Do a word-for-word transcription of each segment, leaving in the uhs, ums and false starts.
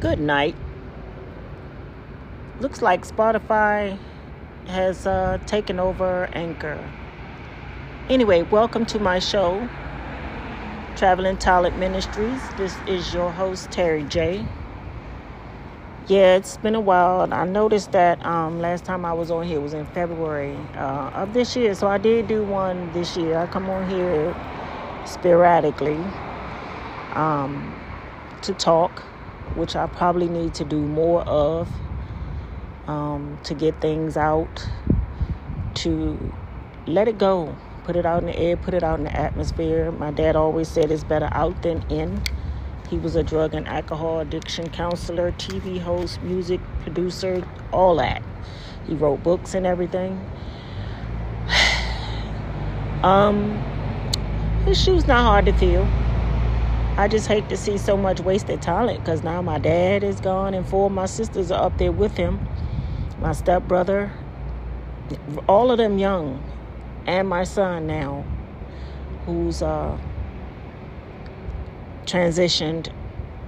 Good night. Looks like Spotify has uh, taken over Anchor. Anyway, welcome to my show, Traveling Talent Ministries. This is your host, Terry J. Yeah, it's been a while. I noticed that um, last time I was on here was in February uh, of this year. So I did do one this year. I come on here sporadically um, to talk, which I probably need to do more of um, to get things out, to let it go. Put it out in the air, put it out in the atmosphere. My dad always said it's better out than in. He was a drug and alcohol addiction counselor, T V host, music producer, all that. He wrote books and everything. um, his shoes not hard to fill. I just hate to see so much wasted talent, because now my dad is gone and four of my sisters are up there with him. My stepbrother, all of them young. And my son now, who's uh, transitioned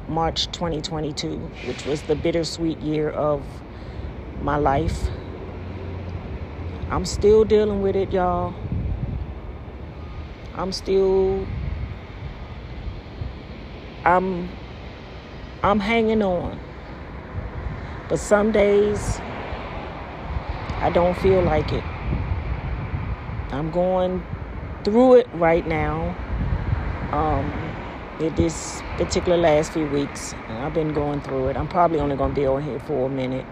March twenty twenty-two, which was the bittersweet year of my life. I'm still dealing with it, y'all. I'm still... I'm, I'm hanging on. But some days, I don't feel like it. I'm going through it right now. Um, it, this particular last few weeks, I've been going through it. I'm probably only going to be on here for a minute,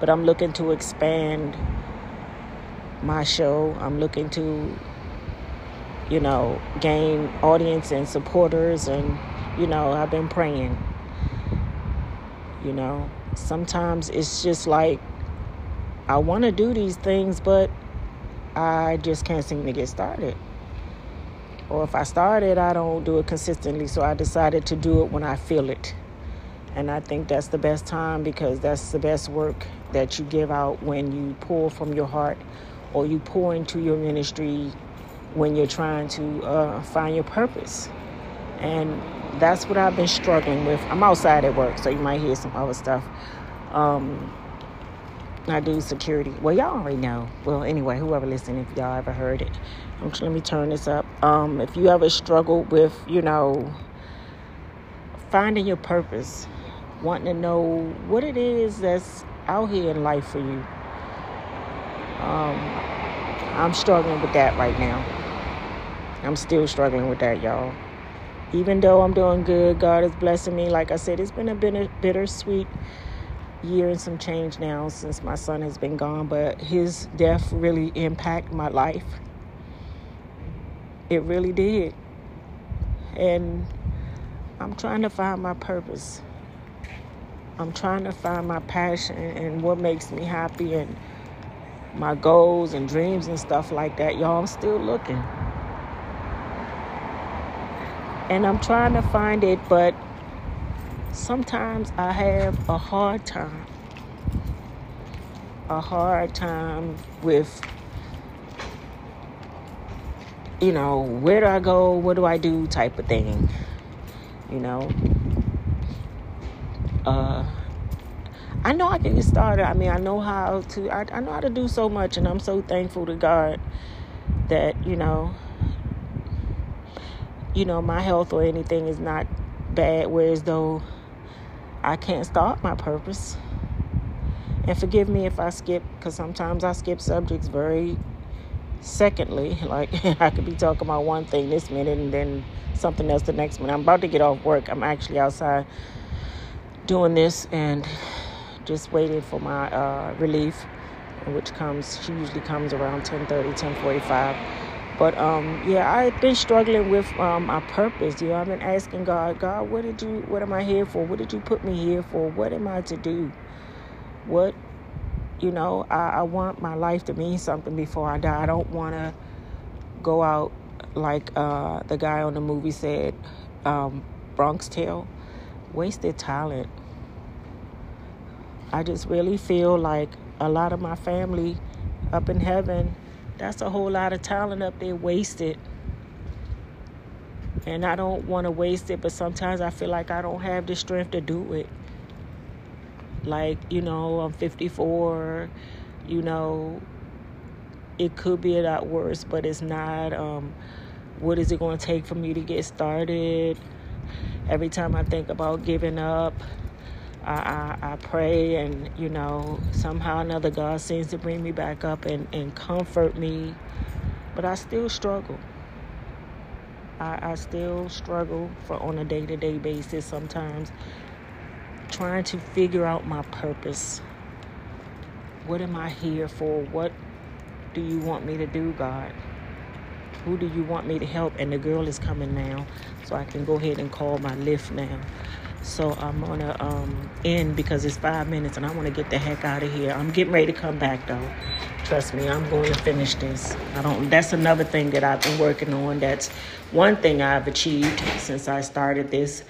but I'm looking to expand my show. I'm looking to, you know, gain audience and supporters. And, you know, I've been praying. You know, sometimes it's just like, I want to do these things, but I just can't seem to get started. Or if I start it, I don't do it consistently. So I decided to do it when I feel it. And I think that's the best time, because that's the best work that you give out, when you pour from your heart, or you pour into your ministry when you're trying to uh, find your purpose. And that's what I've been struggling with. I'm outside at work, so you might hear some other stuff. Um... I do security. Well, y'all already know. Well, anyway, whoever listened, if y'all ever heard it. I'm just, let me turn this up. Um, if you ever struggled with, you know, finding your purpose, wanting to know what it is that's out here in life for you. Um, I'm struggling with that right now. I'm still struggling with that, y'all. Even though I'm doing good, God is blessing me. Like I said, it's been a bitter, bittersweet year and some change now since my son has been gone, but his death really impacted my life. It really did. And I'm trying to find my purpose. I'm trying to find my passion and what makes me happy, and my goals and dreams and stuff like that. Y'all, I'm still looking. And I'm trying to find it, but sometimes I have a hard time, a hard time with, you know, where do I go, what do I do type of thing, you know. Uh, I know I can get started. I mean, I know how to, I, I know how to do so much, and I'm so thankful to God that, you know, you know, my health or anything is not bad, whereas though, I can't start my purpose. And forgive me if I skip, because sometimes I skip subjects very secondly. Like, I could be talking about one thing this minute and then something else the next minute. I'm about to get off work. I'm actually outside doing this and just waiting for my uh, relief, which comes, she usually comes around ten thirty, ten forty-five. But, um, yeah, I've been struggling with um, my purpose. You know, I've been asking God, God, what did you, what am I here for? What did you put me here for? What am I to do? What, you know, I, I want my life to mean something before I die. I don't want to go out like uh, the guy on the movie said, um, Bronx Tale, wasted talent. I just really feel like a lot of my family up in heaven, that's a whole lot of talent up there wasted. And I don't want to waste it, but sometimes I feel like I don't have the strength to do it. Like, you know, I'm fifty-four, you know, it could be a lot worse, but it's not. Um, what is it going to take for me to get started? Every time I think about giving up, I, I, I pray, and, you know, somehow or another, God seems to bring me back up and, and comfort me. But I still struggle. I, I still struggle for on a day-to-day basis sometimes, trying to figure out my purpose. What am I here for? What do you want me to do, God? Who do you want me to help? And the girl is coming now, so I can go ahead and call my Lyft now. So I'm going to um, end because it's five minutes and I want to get the heck out of here. I'm getting ready to come back, though. Trust me, I'm going to finish this. I don't. That's another thing that I've been working on. That's one thing I've achieved since I started this.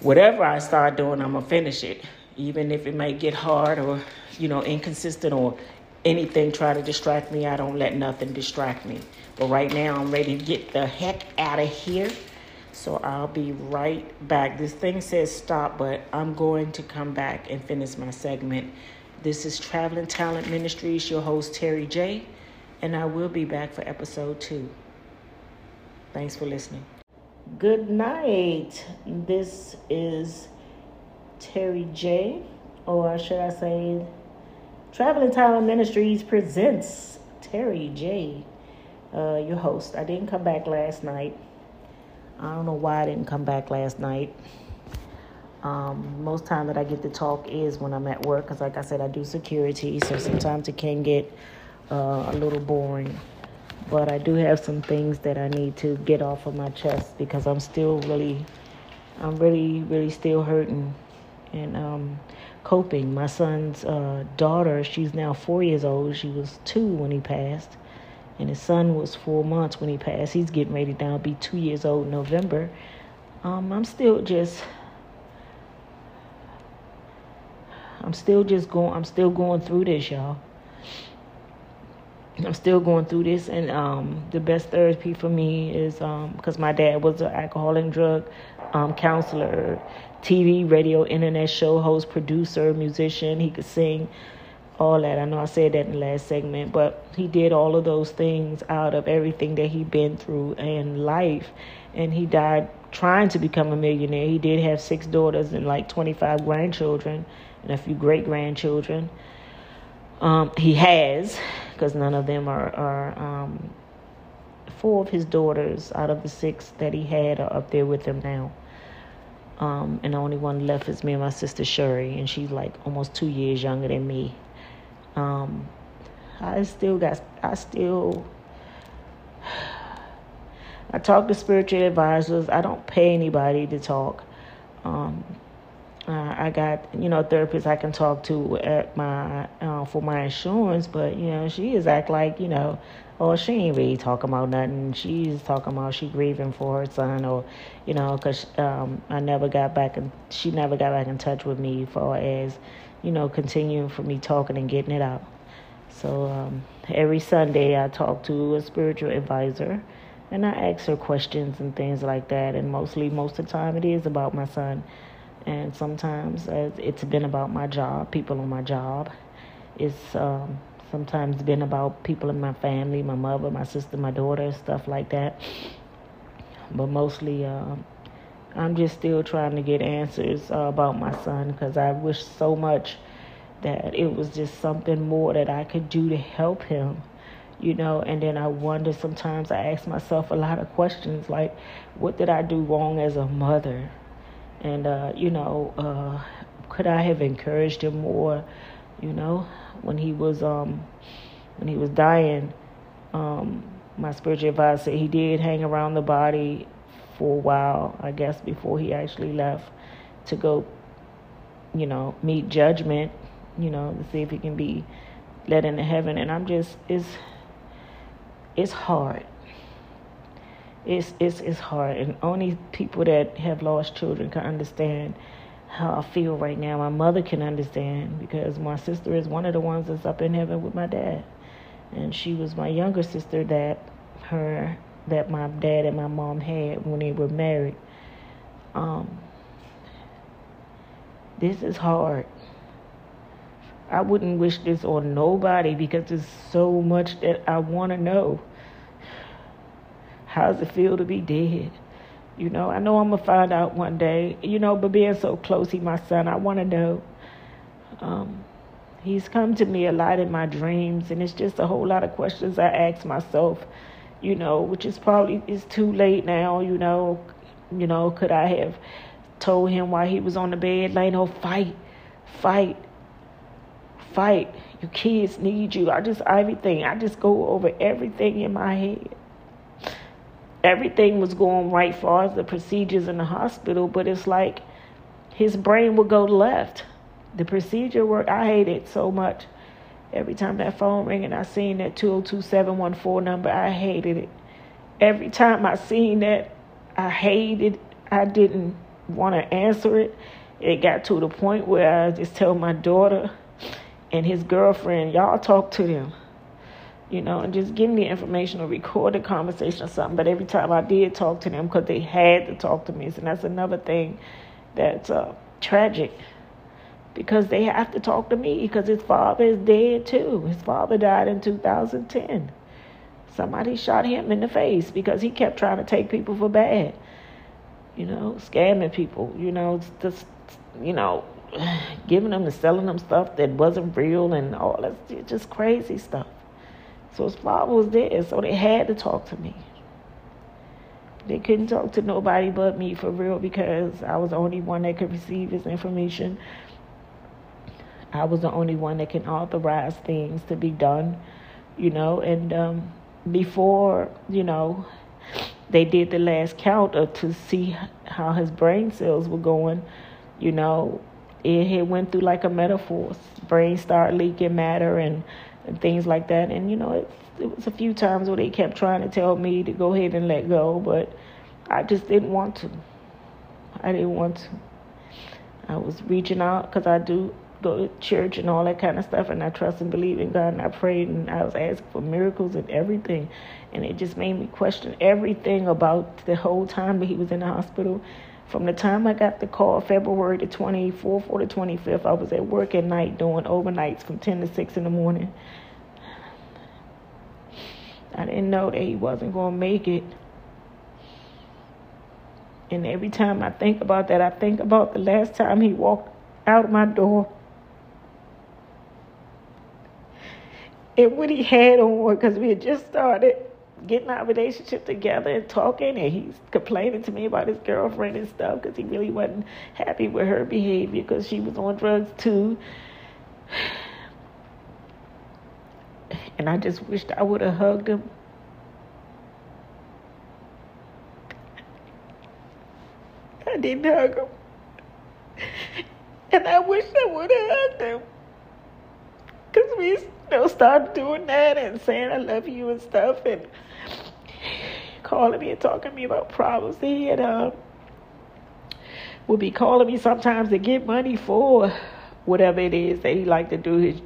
Whatever I start doing, I'm going to finish it. Even if it might get hard or, you know, inconsistent or anything try to distract me, I don't let nothing distract me. But right now, I'm ready to get the heck out of here. So I'll be right back. This thing says stop, but I'm going to come back and finish my segment. This is Traveling Talent Ministries, your host, Terry J, and I will be back for episode two. Thanks for listening. Good night. This is Terry J, or should I say, Traveling Talent Ministries presents Terry J, uh, your host. I didn't come back last night. I don't know why I didn't come back last night. Um, most time that I get to talk is when I'm at work, because like I said, I do security, so sometimes it can get uh, a little boring. But I do have some things that I need to get off of my chest, because I'm still really, I'm really, really still hurting and um, coping. My son's uh, daughter, she's now four years old. She was two when he passed. And his son was four months when he passed. He's getting ready now to be two years old in November. Um, I'm still just, I'm still just going, I'm still going through this, y'all. I'm still going through this. And um, the best therapy for me is, because um, my dad was an alcohol and drug um, counselor, T V, radio, internet show host, producer, musician. He could sing. All that. I know I said that in the last segment, but he did all of those things out of everything that he'd been through in life, and he died trying to become a millionaire. He did have six daughters and like twenty-five grandchildren and a few great-grandchildren. Um, he has, because none of them are, are um, four of his daughters out of the six that he had are up there with him now. Um, and the only one left is me and my sister Sherry, and she's like almost two years younger than me. Um, I still got, I still, I talk to spiritual advisors. I don't pay anybody to talk. Um, I, I got, you know, therapists I can talk to at my, uh, for my insurance, but, you know, she is act like, you know, oh, she ain't really talking about nothing. She's talking about she grieving for her son, or, you know, cause, um, I never got back and she never got back in touch with me for as, you know, continuing for me talking and getting it out. So um, every Sunday I talk to a spiritual advisor and I ask her questions and things like that. And mostly, most of the time it is about my son. And sometimes it's been about my job, people on my job. It's um, sometimes been about people in my family, my mother, my sister, my daughter, stuff like that. But mostly, um, I'm just still trying to get answers uh, about my son, because I wish so much that it was just something more that I could do to help him, you know. And then I wonder sometimes, I ask myself a lot of questions like, what did I do wrong as a mother? And, uh, you know, uh, could I have encouraged him more, you know, when he was um, when he was dying? Um, my spiritual advisor said he did hang around the body for a while, I guess, before he actually left to go, you know, meet judgment, you know, to see if he can be led into heaven. And I'm just, it's, it's hard. It's, it's, it's hard. And only people that have lost children can understand how I feel right now. My mother can understand, because my sister is one of the ones that's up in heaven with my dad. And she was my younger sister that her... that my dad and my mom had when they were married. Um, this is hard. I wouldn't wish this on nobody because there's so much that I want to know. How's it feel to be dead? You know, I know I'm going to find out one day, you know, but being so close, he my son, I want to know. Um, he's come to me a lot in my dreams, and it's just a whole lot of questions I ask myself, you know, which is probably, it's too late now, you know. You know, could I have told him while he was on the bed, Lano, fight, fight, fight. Your kids need you. I just, everything, I just go over everything in my head. Everything was going right as far as the procedures in the hospital, but it's like his brain would go left. The procedure work, I hate it so much. Every time that phone ring and I seen that two oh two, seven one four number, I hated it. Every time I seen that, I hated it. I didn't want to answer it. It got to the point where I just tell my daughter and his girlfriend, y'all talk to them. You know, and just give me information or record a conversation or something. But every time I did talk to them, because they had to talk to me. And that's another thing that's uh, tragic. Because they have to talk to me because his father is dead too. His father died in two thousand ten. Somebody shot him in the face because he kept trying to take people for bad. You know, scamming people, you know, just, you know, giving them and selling them stuff that wasn't real and all that, just crazy stuff. So his father was there, so they had to talk to me. They couldn't talk to nobody but me for real because I was the only one that could receive his information. I was the only one that can authorize things to be done, you know. And um, before, you know, they did the last count of, to see how his brain cells were going, you know, it had went through like a metaphor. Brain started leaking matter and and things like that. And, you know, it, it was a few times where they kept trying to tell me to go ahead and let go, but I just didn't want to. I didn't want to. I was reaching out because I do go to church and all that kind of stuff, and I trust and believe in God, and I prayed, and I was asking for miracles and everything. And it just made me question everything about the whole time that he was in the hospital. From the time I got the call, February the twenty-fourth or the twenty-fifth, I was at work at night doing overnights from ten to six in the morning. I didn't know that he wasn't going to make it. And every time I think about that, I think about the last time he walked out of my door. And what he had on, because we had just started getting our relationship together and talking, and he's complaining to me about his girlfriend and stuff because he really wasn't happy with her behavior because she was on drugs too. And I just wished I would have hugged him. I didn't hug him. And I wish I would have hugged him. Because we, you know, started doing that and saying I love you and stuff, and calling me and talking to me about problems. He had, um, would be calling me sometimes to get money for whatever it is that he liked to do, his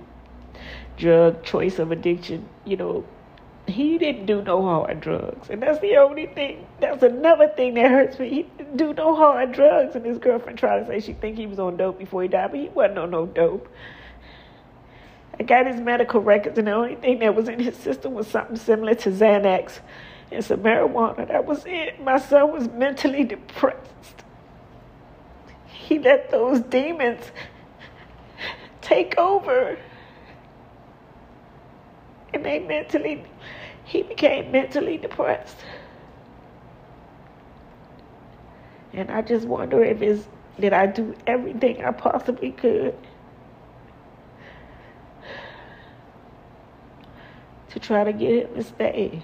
drug choice of addiction. You know, he didn't do no hard drugs. And that's the only thing, that's another thing that hurts me. He didn't do no hard drugs. And his girlfriend tried to say she think he was on dope before he died, but he wasn't on no dope. I got his medical records, and the only thing that was in his system was something similar to Xanax and some marijuana. That was it. My son was mentally depressed. He let those demons take over. And they mentally, he became mentally depressed. And I just wonder if it's, did I do everything I possibly could to try to get him to stay?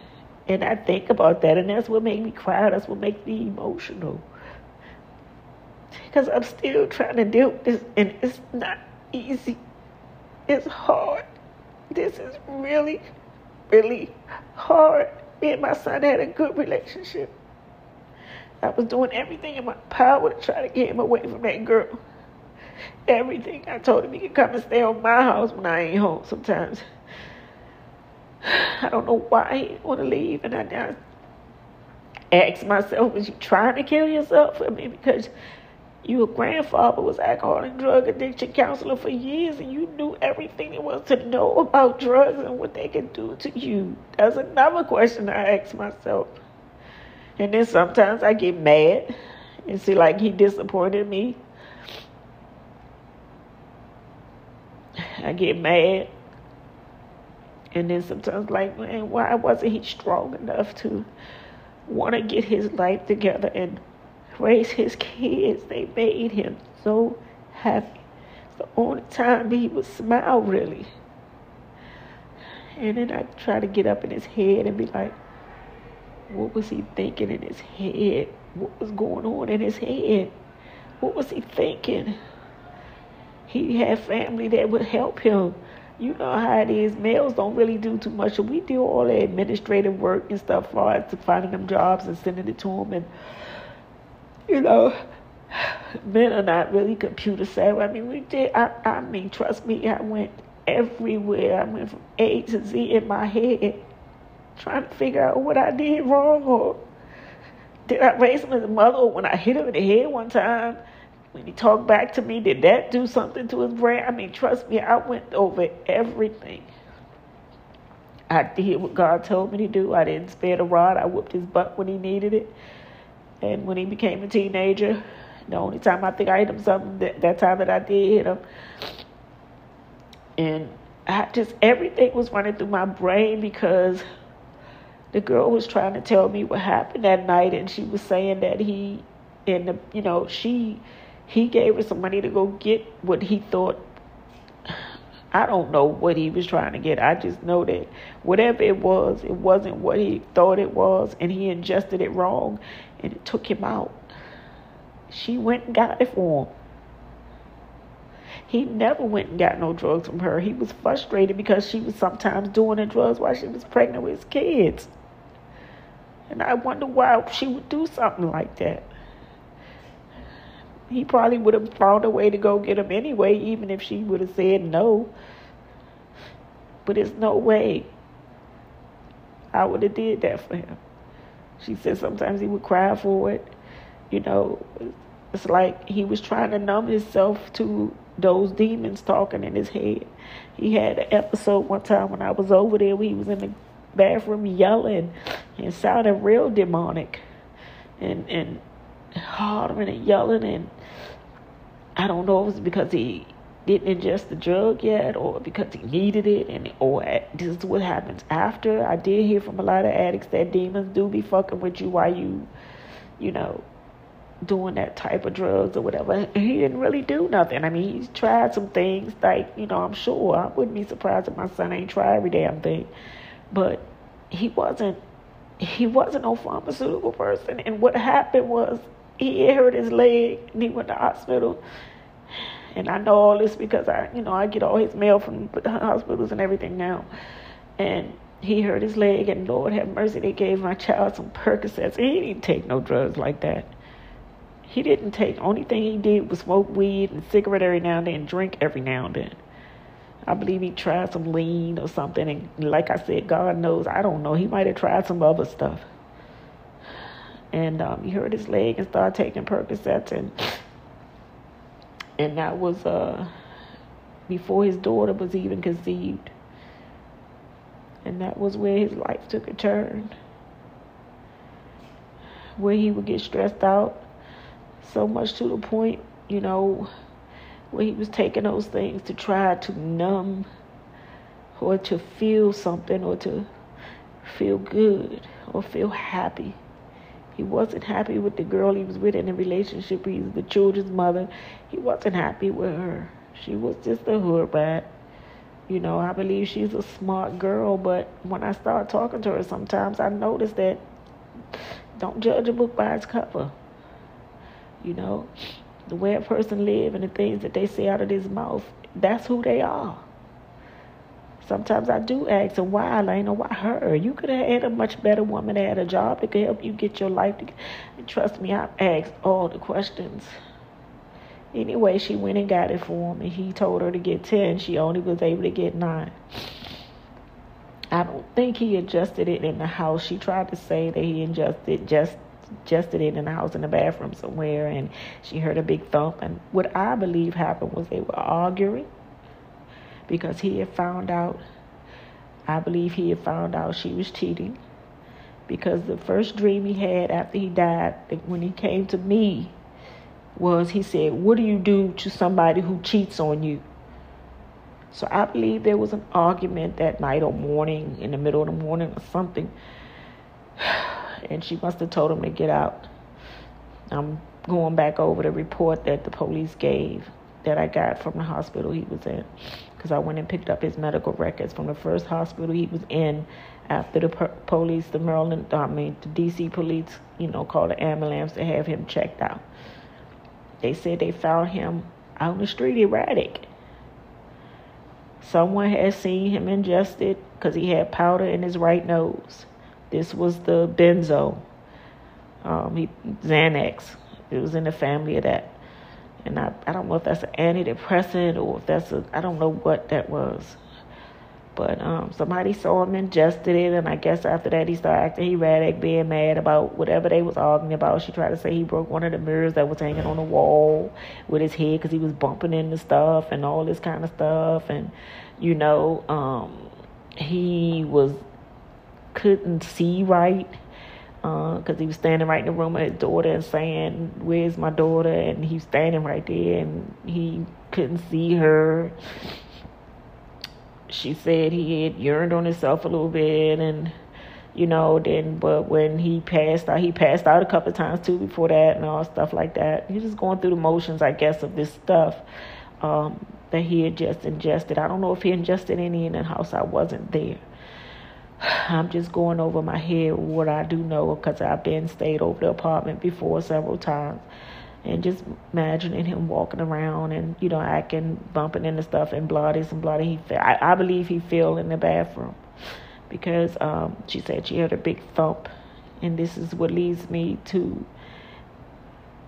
And I think about that, and that's what made me cry. That's what makes me emotional. Because I'm still trying to deal with this, and it's not easy. It's hard. This is really, really hard. Me and my son had a good relationship. I was doing everything in my power to try to get him away from that girl. Everything. I told him he could come and stay on my house when I ain't home sometimes. I don't know why he didn't want to leave. And I, I asked myself, was you trying to kill yourself? I mean, because Your grandfather was alcoholic drug addiction counselor for years, and you knew everything there was to know about drugs and what they can do to you. That's another question I ask myself. And then sometimes I get mad and see like he disappointed me. I get mad. And then sometimes like, man, why wasn't he strong enough to want to get his life together and raise his kids? They made him so happy. It's the only time he would smile, really. And then I try to get up in his head and be like, what was he thinking in his head? What was going on in his head? What was he thinking? He had family that would help him. You know how it is. Males don't really do too much. And we do all the administrative work and stuff for us, to finding them jobs and sending it to them. And, you know, men are not really computer savvy. I mean, we did. I, I mean, trust me, I went everywhere. I went from A to Z in my head trying to figure out what I did wrong, or did I raise him as a mother, or when I hit him in the head one time, when he talked back to me, did that do something to his brain? I mean, trust me, I went over everything. I did what God told me to do. I didn't spare the rod. I whooped his butt when he needed it. And when he became a teenager, the only time I think I hit him something, that, that time that I did hit him. And I just, everything was running through my brain, because the girl was trying to tell me what happened that night, and she was saying that he, and the, you know, she, he gave her some money to go get what he thought. I don't know what he was trying to get. I just know that whatever it was, it wasn't what he thought it was, and he ingested it wrong, and it took him out. She went and got it for him. He never went and got no drugs from her. He was frustrated because she was sometimes doing the drugs while she was pregnant with his kids. And I wonder why she would do something like that. He probably would have found a way to go get him anyway, even if she would have said no. But there's no way I would have did that for him. She said sometimes he would cry for it. You know, it's like he was trying to numb himself to those demons talking in his head. He had an episode one time when I was over there where he was in the bathroom yelling and sounding real demonic. And, and, hollering and yelling, and I don't know if it was because he didn't ingest the drug yet, or because he needed it, and or this is what happens after. I did hear from a lot of addicts that demons do be fucking with you while you, you know, doing that type of drugs or whatever. He didn't really do nothing. I mean, he's tried some things, like, you know, I'm sure. I wouldn't be surprised if my son ain't tried every damn thing, but he wasn't. He wasn't no pharmaceutical person, and what happened was, he hurt his leg, and he went to the hospital. And I know all this because I, you know, I get all his mail from hospitals and everything now. And he hurt his leg, and Lord have mercy, they gave my child some Percocets. He didn't take no drugs like that. He didn't take. Only thing he did was smoke weed and cigarette every now and then, and drink every now and then. I believe he tried some lean or something. And like I said, God knows, I don't know. He might have tried some other stuff. And um, he hurt his leg and started taking Percocets. And, and that was uh, before his daughter was even conceived. And that was where his life took a turn, where he would get stressed out so much to the point, you know, where he was taking those things to try to numb or to feel something or to feel good or feel happy. He wasn't happy with the girl he was with in the relationship. He was the children's mother. He wasn't happy with her. She was just a hood rat. You know, I believe she's a smart girl, but when I start talking to her sometimes, I notice that don't judge a book by its cover. You know, the way a person live and the things that they say out of his mouth, that's who they are. Sometimes I do ask her, why, Elena, why her? You could have had a much better woman that had a job that could help you get your life together. And trust me, I've asked all the questions. Anyway, she went and got it for him, and he told her to get ten. She only was able to get nine. I don't think he ingested it in the house. She tried to say that he ingested just ingested it in the house in the bathroom somewhere, and she heard a big thump. And what I believe happened was they were arguing because he had found out, I believe he had found out she was cheating, because the first dream he had after he died, when he came to me, was he said, what do you do to somebody who cheats on you? So I believe there was an argument that night or morning, in the middle of the morning or something. And she must have told him to get out. I'm going back over the report that the police gave that I got from the hospital he was in, because I went and picked up his medical records from the first hospital he was in after the police, the Maryland, I mean, the D C police, you know, called the ambulance to have him checked out. They said they found him out on the street erratic. Someone had seen him ingested because he had powder in his right nose. This was the benzo, um, he, Xanax. It was in the family of that. And I, I don't know if that's an antidepressant or if that's a, I don't know what that was. But um, somebody saw him ingested it, and I guess after that he started acting erratic, being mad about whatever they was arguing about. She tried to say he broke one of the mirrors that was hanging on the wall with his head because he was bumping into stuff and all this kind of stuff. And, you know, um, he was couldn't see right because uh, he was standing right in the room with his daughter and saying, where's my daughter? And he was standing right there, and he couldn't see her. She said he had yearned on himself a little bit, and, you know, then, but when he passed out, he passed out a couple of times too before that and all stuff like that. He was just going through the motions, I guess, of this stuff um, that he had just ingested. I don't know if he ingested any in the house. I wasn't there. I'm just going over my head what I do know, because I've been stayed over the apartment before several times. And just imagining him walking around and, you know, acting, bumping into stuff and blah this and blah that. He fell, I, I believe he fell in the bathroom because um, she said she heard a big thump. And this is what leads me to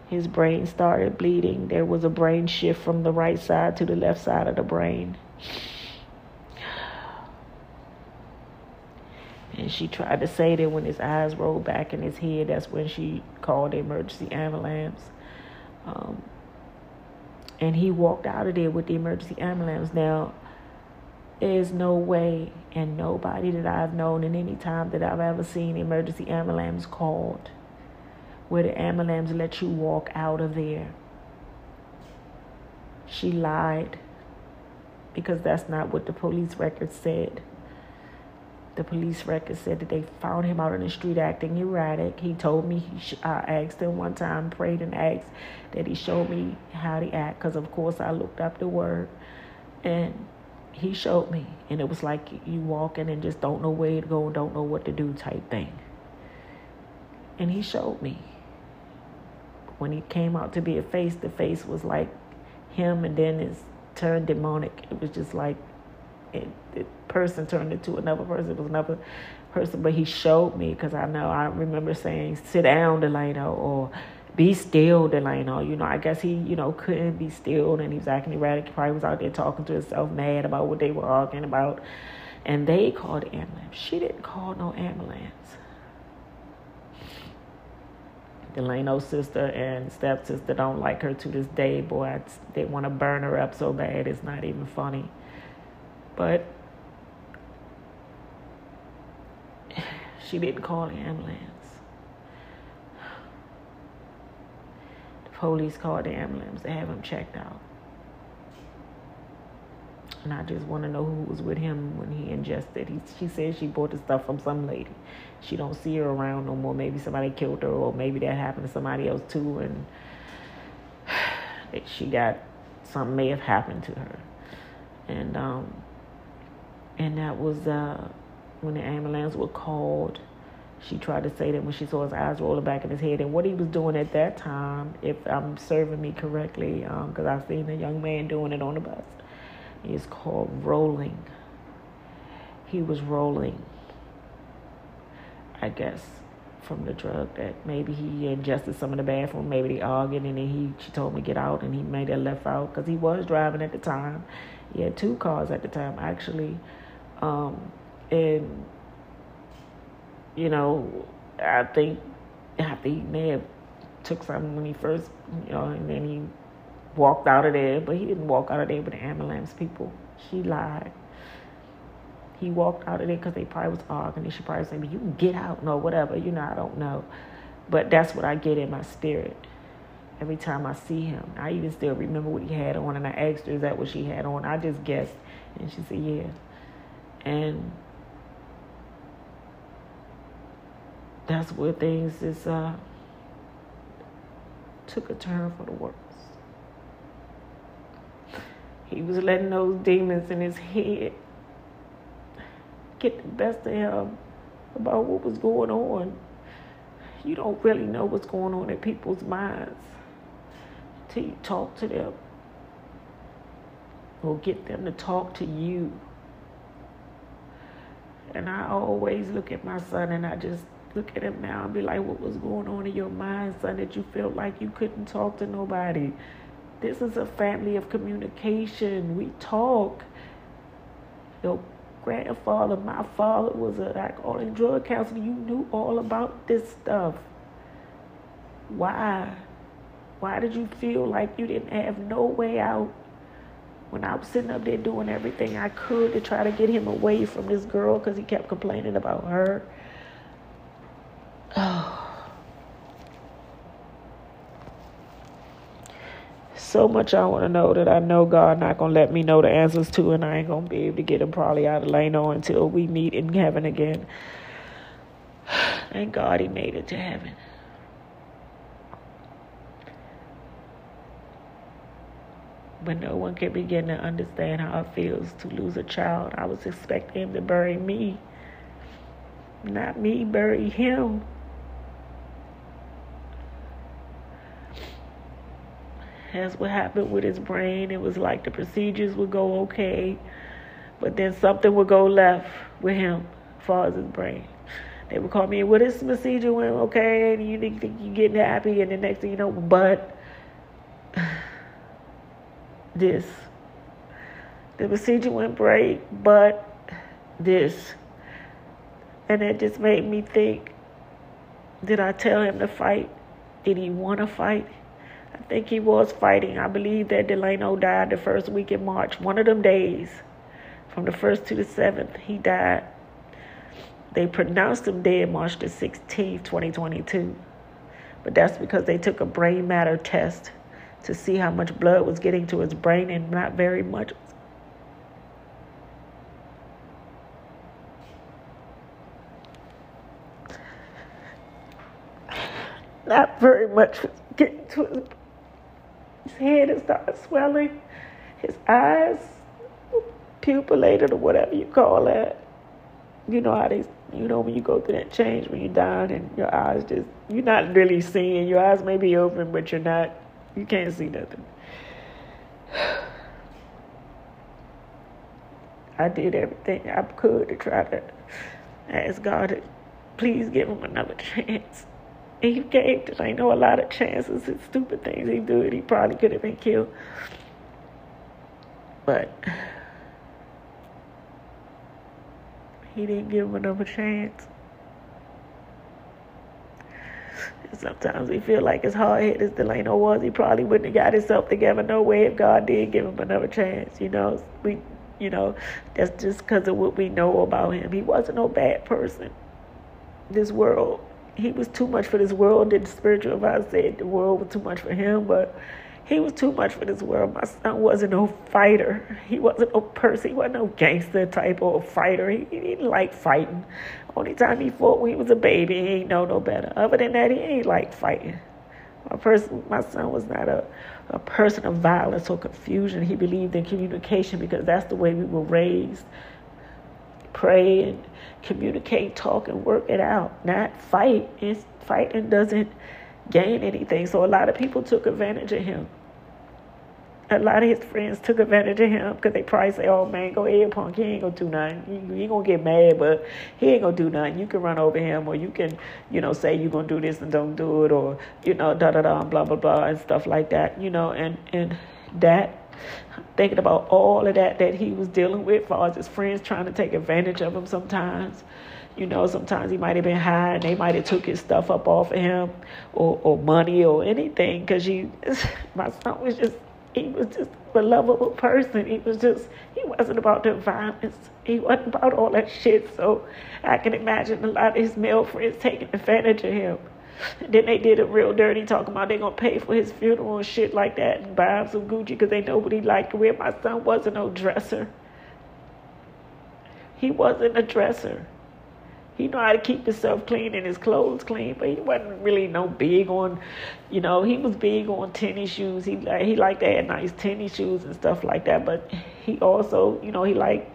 his brain started bleeding. There was a brain shift from the right side to the left side of the brain. And she tried to say that when his eyes rolled back in his head, that's when she called the emergency ambulance. Um, and he walked out of there with the emergency ambulance. Now, there's no way, and nobody that I've known in any time that I've ever seen emergency ambulance called, where the ambulance let you walk out of there. She lied, because that's not what the police record said. The police record said that they found him out on the street acting erratic. He told me, he sh- I asked him one time, prayed and asked that he showed me how to act. Because, of course, I looked up the word. And he showed me. And it was like you walking and just don't know where to go and don't know what to do type thing. And he showed me. When he came out to be a face, the face was like him, and then it's turned demonic. It was just like... It, the person turned into another person. It was another person, but he showed me, because I know I remember saying, sit down, Delano, or be still, Delano. You know, I guess he, you know, couldn't be still, and he was acting erratic. He probably was out there talking to himself, mad about what they were arguing about, and they called the ambulance. She didn't call no ambulance. Delano's sister and stepsister don't like her to this day. Boy, I, they want to burn her up so bad, it's not even funny. But she didn't call the ambulance. The police called the ambulance to have him checked out. And I just want to know who was with him when he ingested. He, she said she bought the stuff from some lady. She don't see her around no more. Maybe somebody killed her, or maybe that happened to somebody else too. And she got, something may have happened to her. And um, and that was uh, when the ambulance was called. She tried to say that when she saw his eyes rolling back in his head, and what he was doing at that time, if I'm serving me correctly, because um, I've seen a young man doing it on the bus. It's called rolling. He was rolling, I guess, from the drug that maybe he ingested some in the bathroom. Maybe they argued, and then he, she told me get out, and he made it left out because he was driving at the time. He had two cars at the time, actually. Um, and, you know, I think after he may have took something when he first, you know, and then he walked out of there. But he didn't walk out of there with the ambulance people. She lied. He walked out of there because they probably was arguing. They should probably say, "You can get out," no, whatever. You know, I don't know. But that's what I get in my spirit every time I see him. I even still remember what he had on, and I asked her, "Is that what she had on?" I just guessed, and she said, "Yeah." And that's where things just uh, took a turn for the worse. He was letting those demons in his head get the best of him about what was going on. You don't really know what's going on in people's minds till you talk to them or get them to talk to you. And I always look at my son, and I just look at him now and be like, what was going on in your mind, son, that you felt like you couldn't talk to nobody? This is a family of communication. We talk. Your grandfather, my father, was an alcoholic drug counselor. You knew all about this stuff. Why? Why did you feel like you didn't have no way out when I was sitting up there doing everything I could to try to get him away from this girl because he kept complaining about her? Oh. So much I want to know that I know God not going to let me know the answers to, and I ain't going to be able to get him probably out of Delano until we meet in heaven again. Thank God he made it to heaven. But no one can begin to understand how it feels to lose a child. I was expecting him to bury me. Not me bury him. That's what happened with his brain. It was like the procedures would go okay, but then something would go left with him as far as his brain. They would call me, well, this procedure went okay, and you think you're getting happy, and the next thing you know, but this. The procedure went great, but this. And it just made me think, did I tell him to fight? Did he want to fight? I think he was fighting. I believe that Delano died the first week in March. One of them days, from the first to the seventh, he died. They pronounced him dead March the sixteenth, twenty twenty-two. But that's because they took a brain matter test to see how much blood was getting to his brain, and not very much. Not very much was getting to his, his head and started swelling. His eyes pupillated, or whatever you call that. You know how they, you know, when you go through that change, when you're dying and your eyes just, you're not really seeing. Your eyes may be open, but you're not. You can't see nothing. I did everything I could to try to ask God to please give him another chance. And he gave it. I know a lot of chances and stupid things he did. He probably could have been killed. But he didn't give him another chance. Sometimes we feel like as hard-headed as Delano was, he probably wouldn't have got himself together no way if God did give him another chance. You know, we, you know, that's just because of what we know about him. He wasn't no bad person. This world, he was too much for this world. Did the spiritual advice said the world was too much for him, but he was too much for this world. My son wasn't no fighter. He wasn't no person. He wasn't no gangster type or fighter. He, he didn't like fighting. Only time he fought when he was a baby, he ain't know no better. Other than that, he ain't like fighting. My person, my son was not a, a person of violence or confusion. He believed in communication because that's the way we were raised. Pray and communicate, talk, and work it out. Not fight. It's, fighting doesn't gain anything. So a lot of people took advantage of him. A lot of his friends took advantage of him because they probably say, oh, man, go ahead, punk. He ain't going to do nothing. He, he going to get mad, but he ain't going to do nothing. You can run over him, or you can, you know, say you're going to do this and don't do it, or, you know, da-da-da, and blah, blah, blah, and stuff like that, you know. And, and that, thinking about all of that that he was dealing with as far as his friends trying to take advantage of him sometimes. You know, sometimes he might have been high and they might have took his stuff up off of him, or, or money or anything, because my son was just, he was just a lovable person. He was just, he wasn't about the violence. He wasn't about all that shit. So I can imagine a lot of his male friends taking advantage of him. And then they did it real dirty, talking about they're going to pay for his funeral and shit like that and buy him some Gucci because they know what he liked to wear. My son wasn't no dresser. He wasn't a dresser. He knew how to keep himself clean and his clothes clean, but he wasn't really no big on, you know, he was big on tennis shoes. He he liked to have nice tennis shoes and stuff like that, but he also, you know, he liked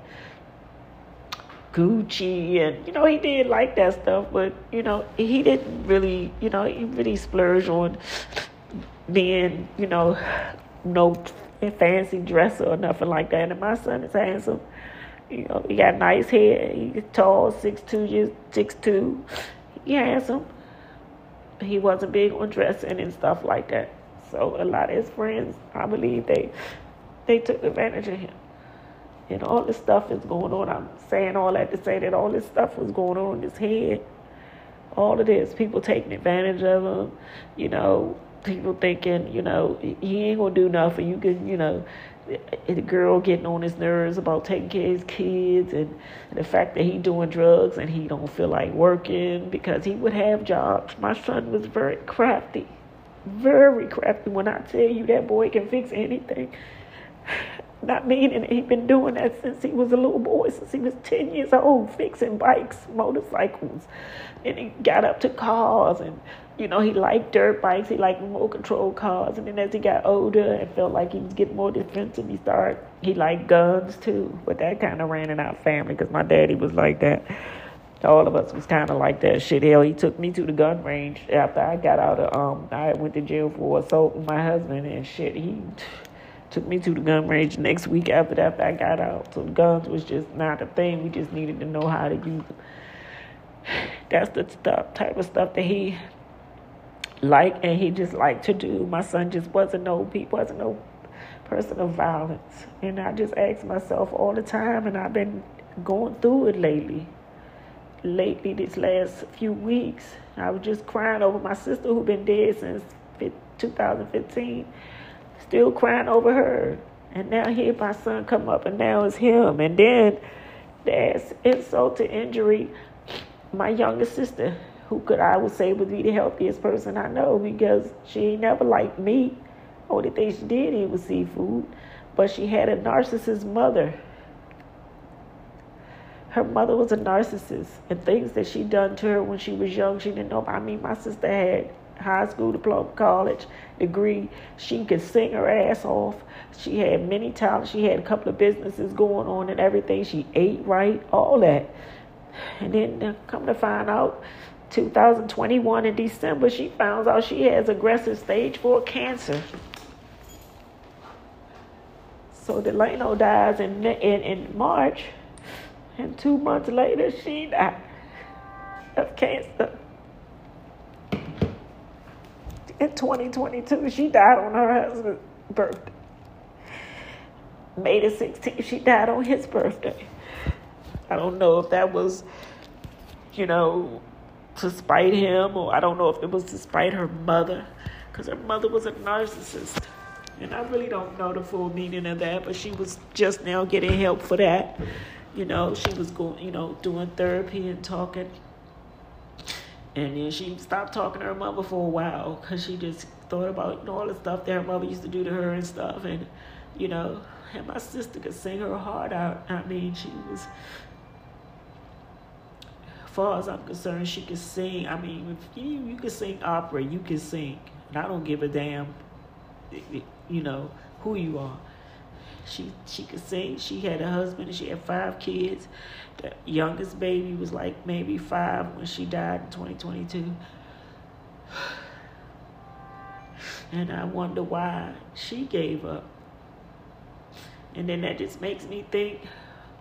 Gucci and, you know, he did like that stuff, but, you know, he didn't really, you know, he really splurged on being, you know, no fancy dresser or nothing like that. And my son is handsome. You know, he got nice hair. He's tall, six two, six two. He handsome. He wasn't big on dressing and stuff like that. So a lot of his friends, I believe they they took advantage of him. And all this stuff is going on. I'm saying all that to say that all this stuff was going on in his head. All of this, people taking advantage of him. You know, people thinking, you know, he ain't gonna do nothing. You can, you know. The girl getting on his nerves about taking care of his kids, and the fact that he doing drugs and he don't feel like working because he would have jobs. My son was very crafty, very crafty. When I tell you that boy can fix anything, not meaning he been doing that since he was a little boy, since he was ten years old, fixing bikes, motorcycles, and he got up to cars and. You know, he liked dirt bikes, he liked remote control cars, and then as he got older and felt like he was getting more defensive, he started, he liked guns too, but that kind of ran in our family because my daddy was like that. All of us was kind of like that shit. Hell, he took me to the gun range after I got out of, um, I went to jail for assault with my husband and shit. He took me to the gun range next week after that, after I got out. So guns was just not a thing, we just needed to know how to use them. That's the stuff, type of stuff that he... like, and he just liked to do. My son just wasn't no, he wasn't no person of violence. And I just ask myself all the time, and I've been going through it lately. Lately, these last few weeks, I was just crying over my sister who been dead since two thousand fifteen. Still crying over her. And now here my son come up, and now it's him. And then that's insult to injury. My youngest sister, who could I would say would be the healthiest person I know because she ain't never liked meat. Only thing she did eat was seafood. But she had a narcissist mother. Her mother was a narcissist. And things that she done to her when she was young, she didn't know. I mean, my sister had high school diploma, college degree. She could sing her ass off. She had many talents. She had a couple of businesses going on and everything. She ate right, all that. And then come to find out, two thousand twenty-one in December, she found out she has aggressive stage four cancer. So Delano dies in, in, in March, and two months later, she died of cancer. In twenty twenty-two, she died on her husband's birthday. May the sixteenth, she died on his birthday. I don't know if that was, you know, to spite him, or I don't know if it was to spite her mother, because her mother was a narcissist, and I really don't know the full meaning of that, but she was just now getting help for that. You know, she was going, you know, doing therapy and talking, and then she stopped talking to her mother for a while, because she just thought about, you know, all the stuff that her mother used to do to her and stuff, and, you know, and my sister could sing her heart out. I mean, she was... As far as I'm concerned, she could sing. I mean, if you you could sing opera, you can sing. And I don't give a damn, you know, who you are. She she could sing. She had a husband and she had five kids. The youngest baby was like maybe five when she died in twenty twenty-two. And I wonder why she gave up. And then that just makes me think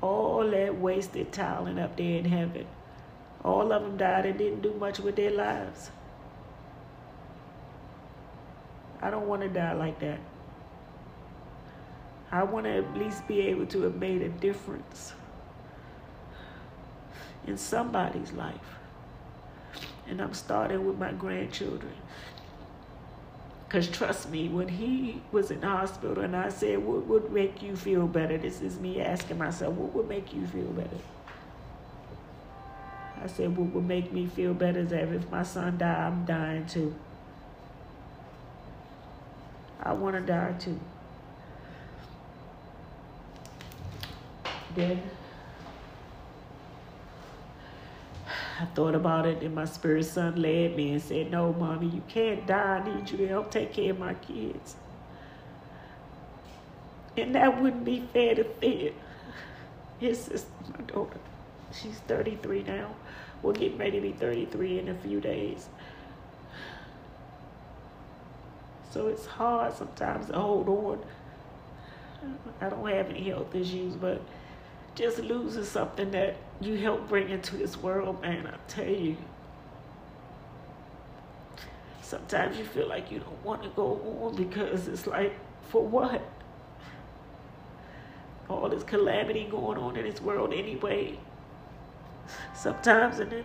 all that wasted talent up there in heaven. All of them died and didn't do much with their lives. I don't want to die like that. I want to at least be able to have made a difference. in somebody's life. And I'm starting with my grandchildren. Because trust me, when he was in the hospital and I said, what would make you feel better? This is me asking myself, what would make you feel better? I said, what would make me feel better is that if my son died, I'm dying too. I want to die too. Then I thought about it, and my spirit son led me and said, no, mommy, you can't die. I need you to help take care of my kids. And that wouldn't be fair to Finn. His sister, my daughter, she's thirty-three now. We're getting ready to be thirty-three in a few days. So it's hard sometimes to hold on. I don't have any health issues, but just losing something that you helped bring into this world, man, I tell you. Sometimes you feel like you don't want to go on because it's like, for what? All this calamity going on in this world anyway. Sometimes, and then,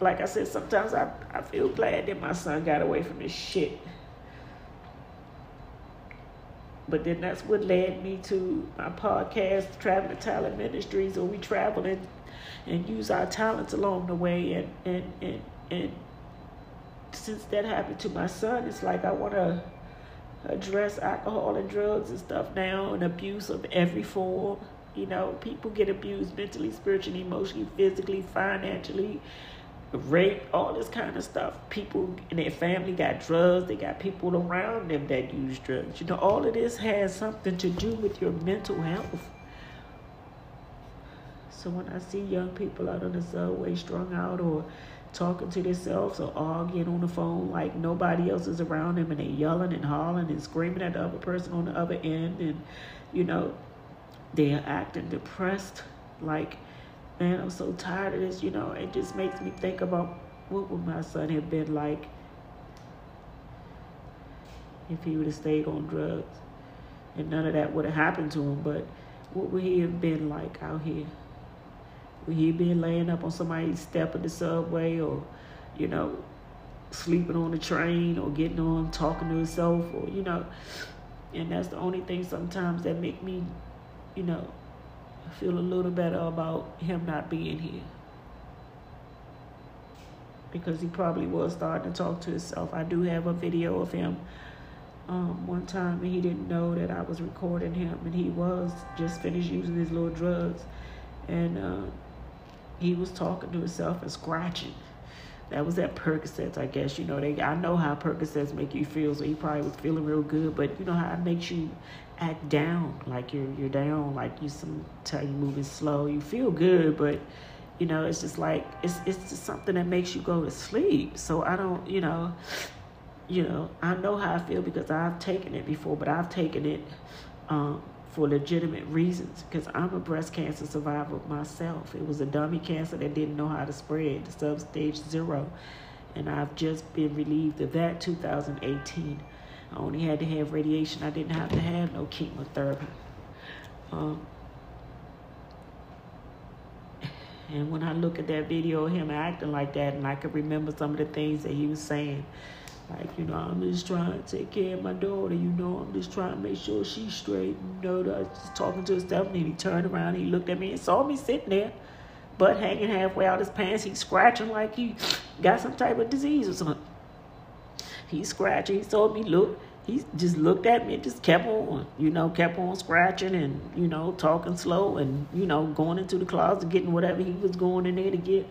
like I said, sometimes I, I feel glad that my son got away from this shit. But then that's what led me to my podcast, Traveling Talent Ministries, where we travel and, and use our talents along the way. And, and, and, and since that happened to my son, it's like I want to address alcohol and drugs and stuff now, and abuse of every form. You know, people get abused mentally, spiritually, emotionally, physically, financially, rape, all this kind of stuff. People in their family got drugs. They got people around them that use drugs. You know, all of this has something to do with your mental health. So when I see young people out on the subway strung out or talking to themselves or arguing on the phone like nobody else is around them, and they're yelling and hollering and screaming at the other person on the other end, and, you know, they're acting depressed, like, man, I'm so tired of this, you know. It just makes me think about what would my son have been like if he would have stayed on drugs. And none of that would have happened to him, but what would he have been like out here? Would he be laying up on somebody's step of the subway, or, you know, sleeping on the train, or getting on, talking to himself, or, you know. And that's the only thing sometimes that make me, you know, I feel a little better about him not being here. Because he probably was starting to talk to himself. I do have a video of him um, one time, and he didn't know that I was recording him. And he was just finished using his little drugs. And uh, he was talking to himself and scratching. That was that Percocets, I guess. You know, they. I know how Percocets make you feel, so he probably was feeling real good. But you know how it makes you act down, like you're you're down, like you some tell you moving slow. You feel good, but you know it's just like it's it's just something that makes you go to sleep. So I don't, you know, you know, I know how I feel because I've taken it before, but I've taken it um, for legitimate reasons, because I'm a breast cancer survivor myself. It was a dummy cancer that didn't know how to spread, the sub-stage zero. And I've just been relieved of that two thousand eighteen. I only had to have radiation. I didn't have to have no chemotherapy. Um, and when I look at that video of him acting like that, and I can remember some of the things that he was saying, like, you know, I'm just trying to take care of my daughter. You know, I'm just trying to make sure she's straight. You know, I was just talking to his stuff, and he turned around. He looked at me and saw me sitting there, butt hanging halfway out his pants. He's scratching like he got some type of disease or something. He's scratching. He saw me look. He just looked at me and just kept on, you know, kept on scratching and, you know, talking slow and, you know, going into the closet, getting whatever he was going in there to get.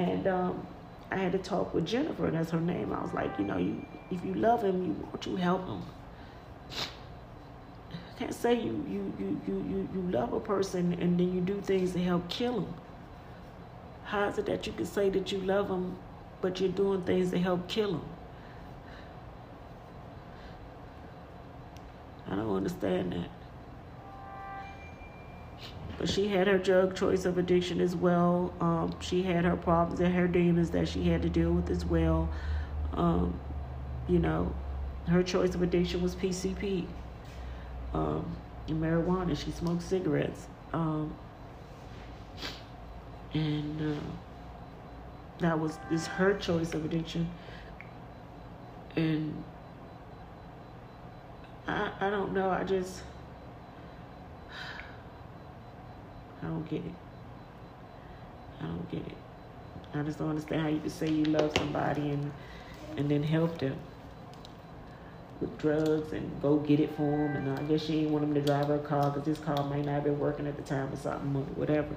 And, um... I had to talk with Jennifer, and that's her name. I was like, you know, you if you love him, you want to help him. I can't say you you, you, you, you love a person and then you do things to help kill him. How is it that you can say that you love him, but you're doing things to help kill him? I don't understand that. But she had her drug choice of addiction as well. Um, she had her problems and her demons that she had to deal with as well. Um, you know, her choice of addiction was P C P. Um, and marijuana. She smoked cigarettes. Um, And uh, that was is her choice of addiction. And I, I don't know. I just, I don't get it. I don't get it. I just don't understand how you can say you love somebody and and then help them with drugs and go get it for them. And I guess she didn't want him to drive her car because this car might not have been working at the time or something or whatever.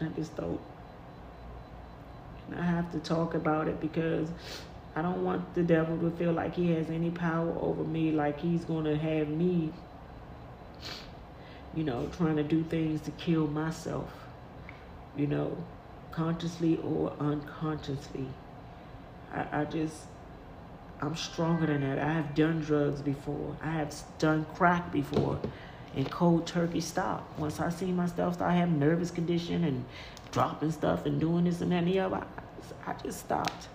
I just don't. And I have to talk about it because I don't want the devil to feel like he has any power over me, like he's going to have me, you know, trying to do things to kill myself, you know, consciously or unconsciously. I, I just, I'm stronger than that. I have done drugs before. I have done crack before and cold turkey stop. Once I see myself start having nervous condition and dropping stuff and doing this and that and the other, I, I just stopped.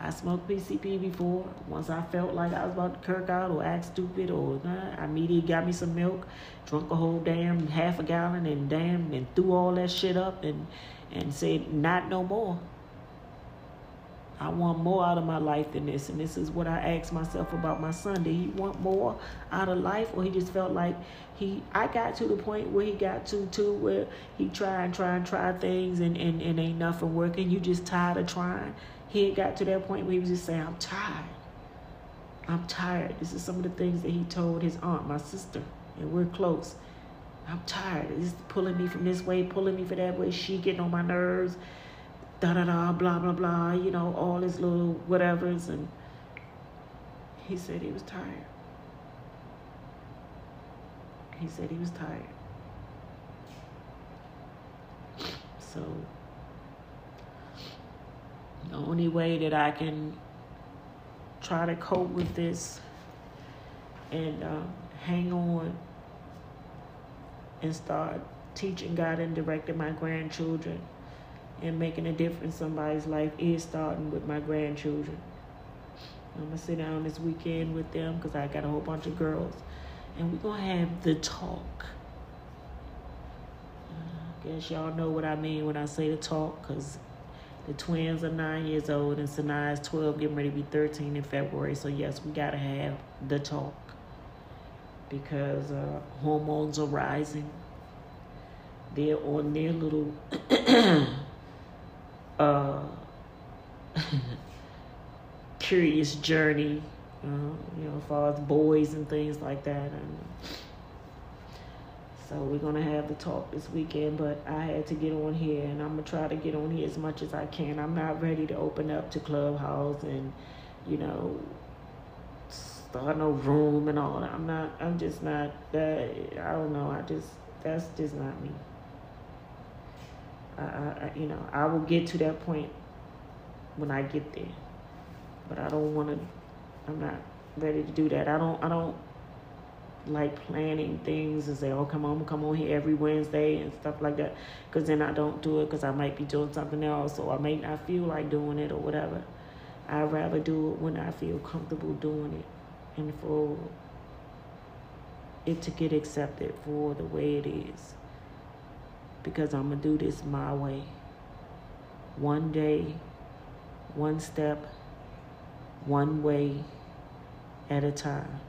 I smoked P C P before. Once I felt like I was about to kirk out or act stupid or nah, I immediately got me some milk, drunk a whole damn half a gallon and damn and threw all that shit up and, and said, not no more. I want more out of my life than this. And this is what I asked myself about my son. Did he want more out of life? Or he just felt like he, I got to the point where he got to too, where he try and try and try things and, and, and ain't nothing working. You just tired of trying. He had got to that point where he was just saying, I'm tired. I'm tired. This is some of the things that he told his aunt, my sister, and we're close. I'm tired. It's pulling me from this way, pulling me for that way. She getting on my nerves. Da-da-da, blah, blah, blah. You know, all his little whatevers. And he said he was tired. He said he was tired. So the only way that I can try to cope with this and uh, hang on and start teaching God and directing my grandchildren and making a difference in somebody's life is starting with my grandchildren. I'm going to sit down this weekend with them because I got a whole bunch of girls. And we're going to have the talk. I guess y'all know what I mean when I say the talk because the twins are nine years old and Sanaa is twelve, getting ready to be thirteen in February. So yes, we gotta have the talk because uh, hormones are rising. They're on their little uh, curious journey, uh, you know, as far as boys and things like that. And so we're going to have the talk this weekend, but I had to get on here, and I'm going to try to get on here as much as I can. I'm not ready to open up to Clubhouse and, you know, start no room and all that. I'm not, I'm just not, that, I don't know, I just, that's just not me. I, I, you know, I will get to that point when I get there, but I don't want to, I'm not ready to do that. I don't, I don't. like planning things and say, oh, come on, come on here every Wednesday and stuff like that, because then I don't do it because I might be doing something else or I may not feel like doing it or whatever. I'd rather do it when I feel comfortable doing it and for it to get accepted for the way it is, because I'm going to do this my way. One day, one step, one way at a time.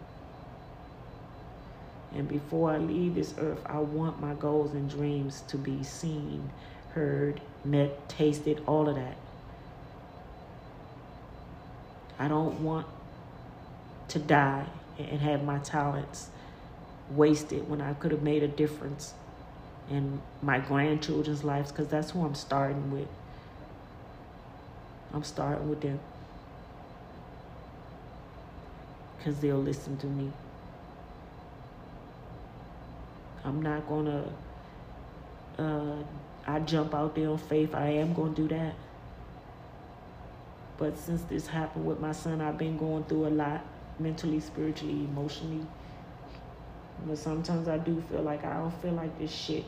And before I leave this earth, I want my goals and dreams to be seen, heard, met, tasted, all of that. I don't want to die and have my talents wasted when I could have made a difference in my grandchildren's lives, because that's who I'm starting with. I'm starting with them. Because they'll listen to me. I'm not going to, uh, I jump out there on faith. I am going to do that. But since this happened with my son, I've been going through a lot, mentally, spiritually, emotionally. But sometimes I do feel like I don't feel like this shit.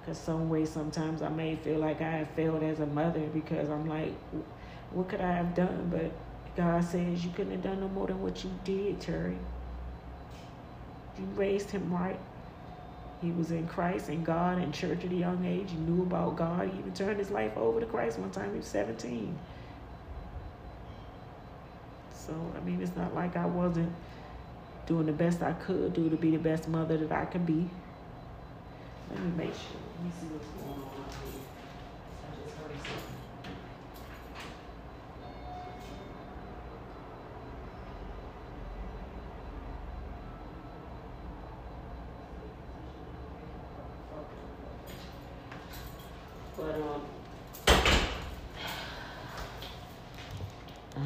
Because some way, sometimes I may feel like I have failed as a mother because I'm like, what could I have done? But God says you couldn't have done no more than what you did, Terry. you raised him right. He was in Christ and God and church at a young age. He knew about God. He even turned his life over to Christ one time. He was seventeen. So, I mean, it's not like I wasn't doing the best I could do to be the best mother that I could be. Let me make sure. Let me see what's going on out here. I just heard something.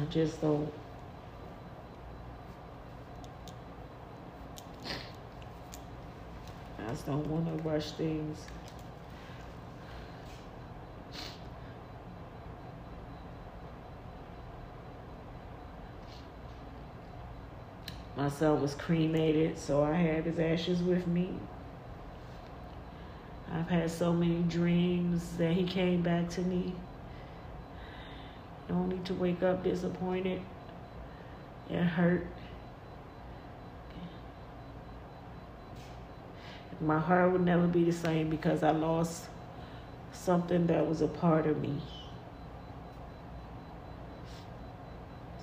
Just don't I just don't want to rush things. My son was cremated, so I had his ashes with me. I've had so many dreams that he came back to me. Only to wake up disappointed and hurt. My heart would never be the same because I lost something that was a part of me.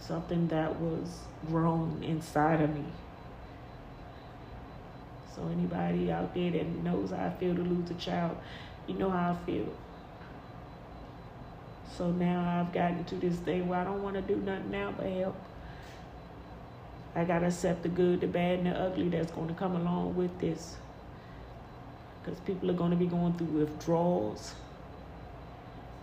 Something that was grown inside of me. So anybody out there that knows how I feel to lose a child, you know how I feel. So now I've gotten to this thing where I don't want to do nothing now but help. I got to accept the good, the bad, and the ugly that's going to come along with this. Because people are going to be going through withdrawals.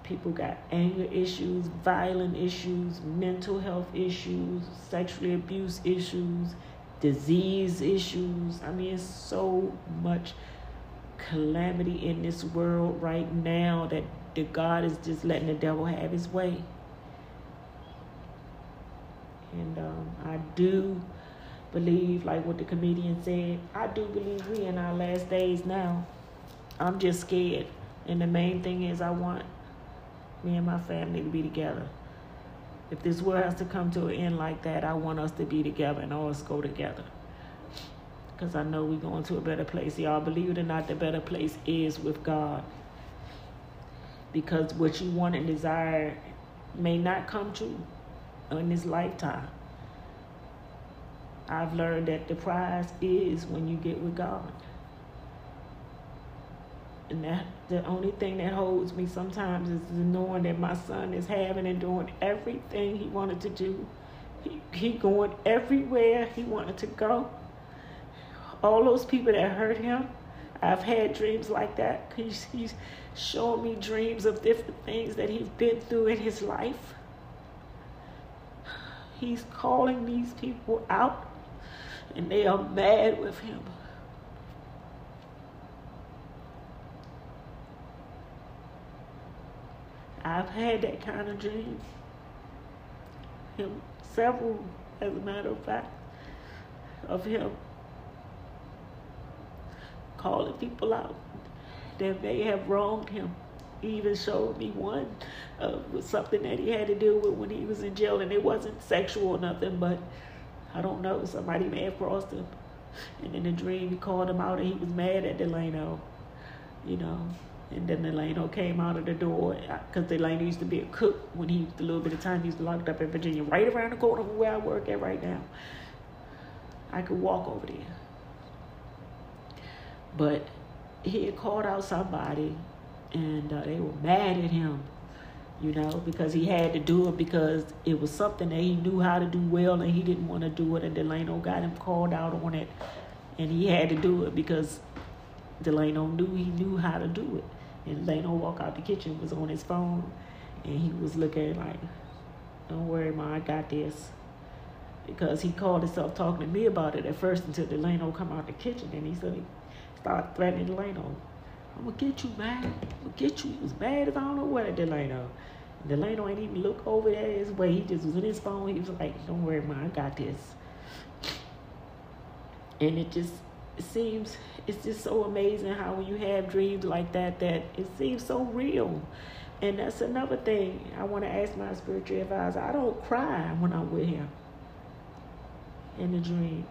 People got anger issues, violent issues, mental health issues, sexually abuse issues, disease issues. I mean, it's so much calamity in this world right now that that God is just letting the devil have his way. And um, I do believe, like what the comedian said, I do believe we in our last days now. I'm just scared. And the main thing is I want me and my family to be together. If this world has to come to an end like that, I want us to be together and all us go together. Because I know we're going to a better place. Y'all, believe it or not, the better place is with God. Because what you want and desire may not come true in this lifetime. I've learned that the prize is when you get with God. And that the only thing that holds me sometimes is knowing that my son is having and doing everything he wanted to do. He, he going everywhere he wanted to go. All those people that hurt him, I've had dreams like that. He's, he's shown me dreams of different things that he's been through in his life. He's calling these people out, and they are mad with him. I've had that kind of dream. Him, several, as a matter of fact, of him. Calling people out that may have wronged him. He even showed me one uh, with something that he had to deal with when he was in jail, and it wasn't sexual or nothing, but I don't know, somebody may have crossed him. And in the dream, he called him out, and he was mad at Delano, you know. And then Delano came out of the door because Delano used to be a cook when he was a little bit of time. He was locked up in Virginia, right around the corner from where I work at right now. I could walk over there. But he had called out somebody, and uh, they were mad at him, you know, because he had to do it because it was something that he knew how to do well, and he didn't want to do it, and Delano got him called out on it, and he had to do it because Delano knew he knew how to do it. And Delano walked out the kitchen, was on his phone, and he was looking like, don't worry, Ma, I got this. Because he called himself talking to me about it at first until Delano come out the kitchen, and he said, start threatening Delano. I'm going to get you, man. I'm going to get you. He was mad as I don't know what at Delano. Delano ain't even look over at his way. He just was in his phone. He was like, don't worry, man. I got this. And it just it seems, it's just so amazing how when you have dreams like that, that it seems so real. And that's another thing I want to ask my spiritual advisor. I don't cry when I'm with him in the dream.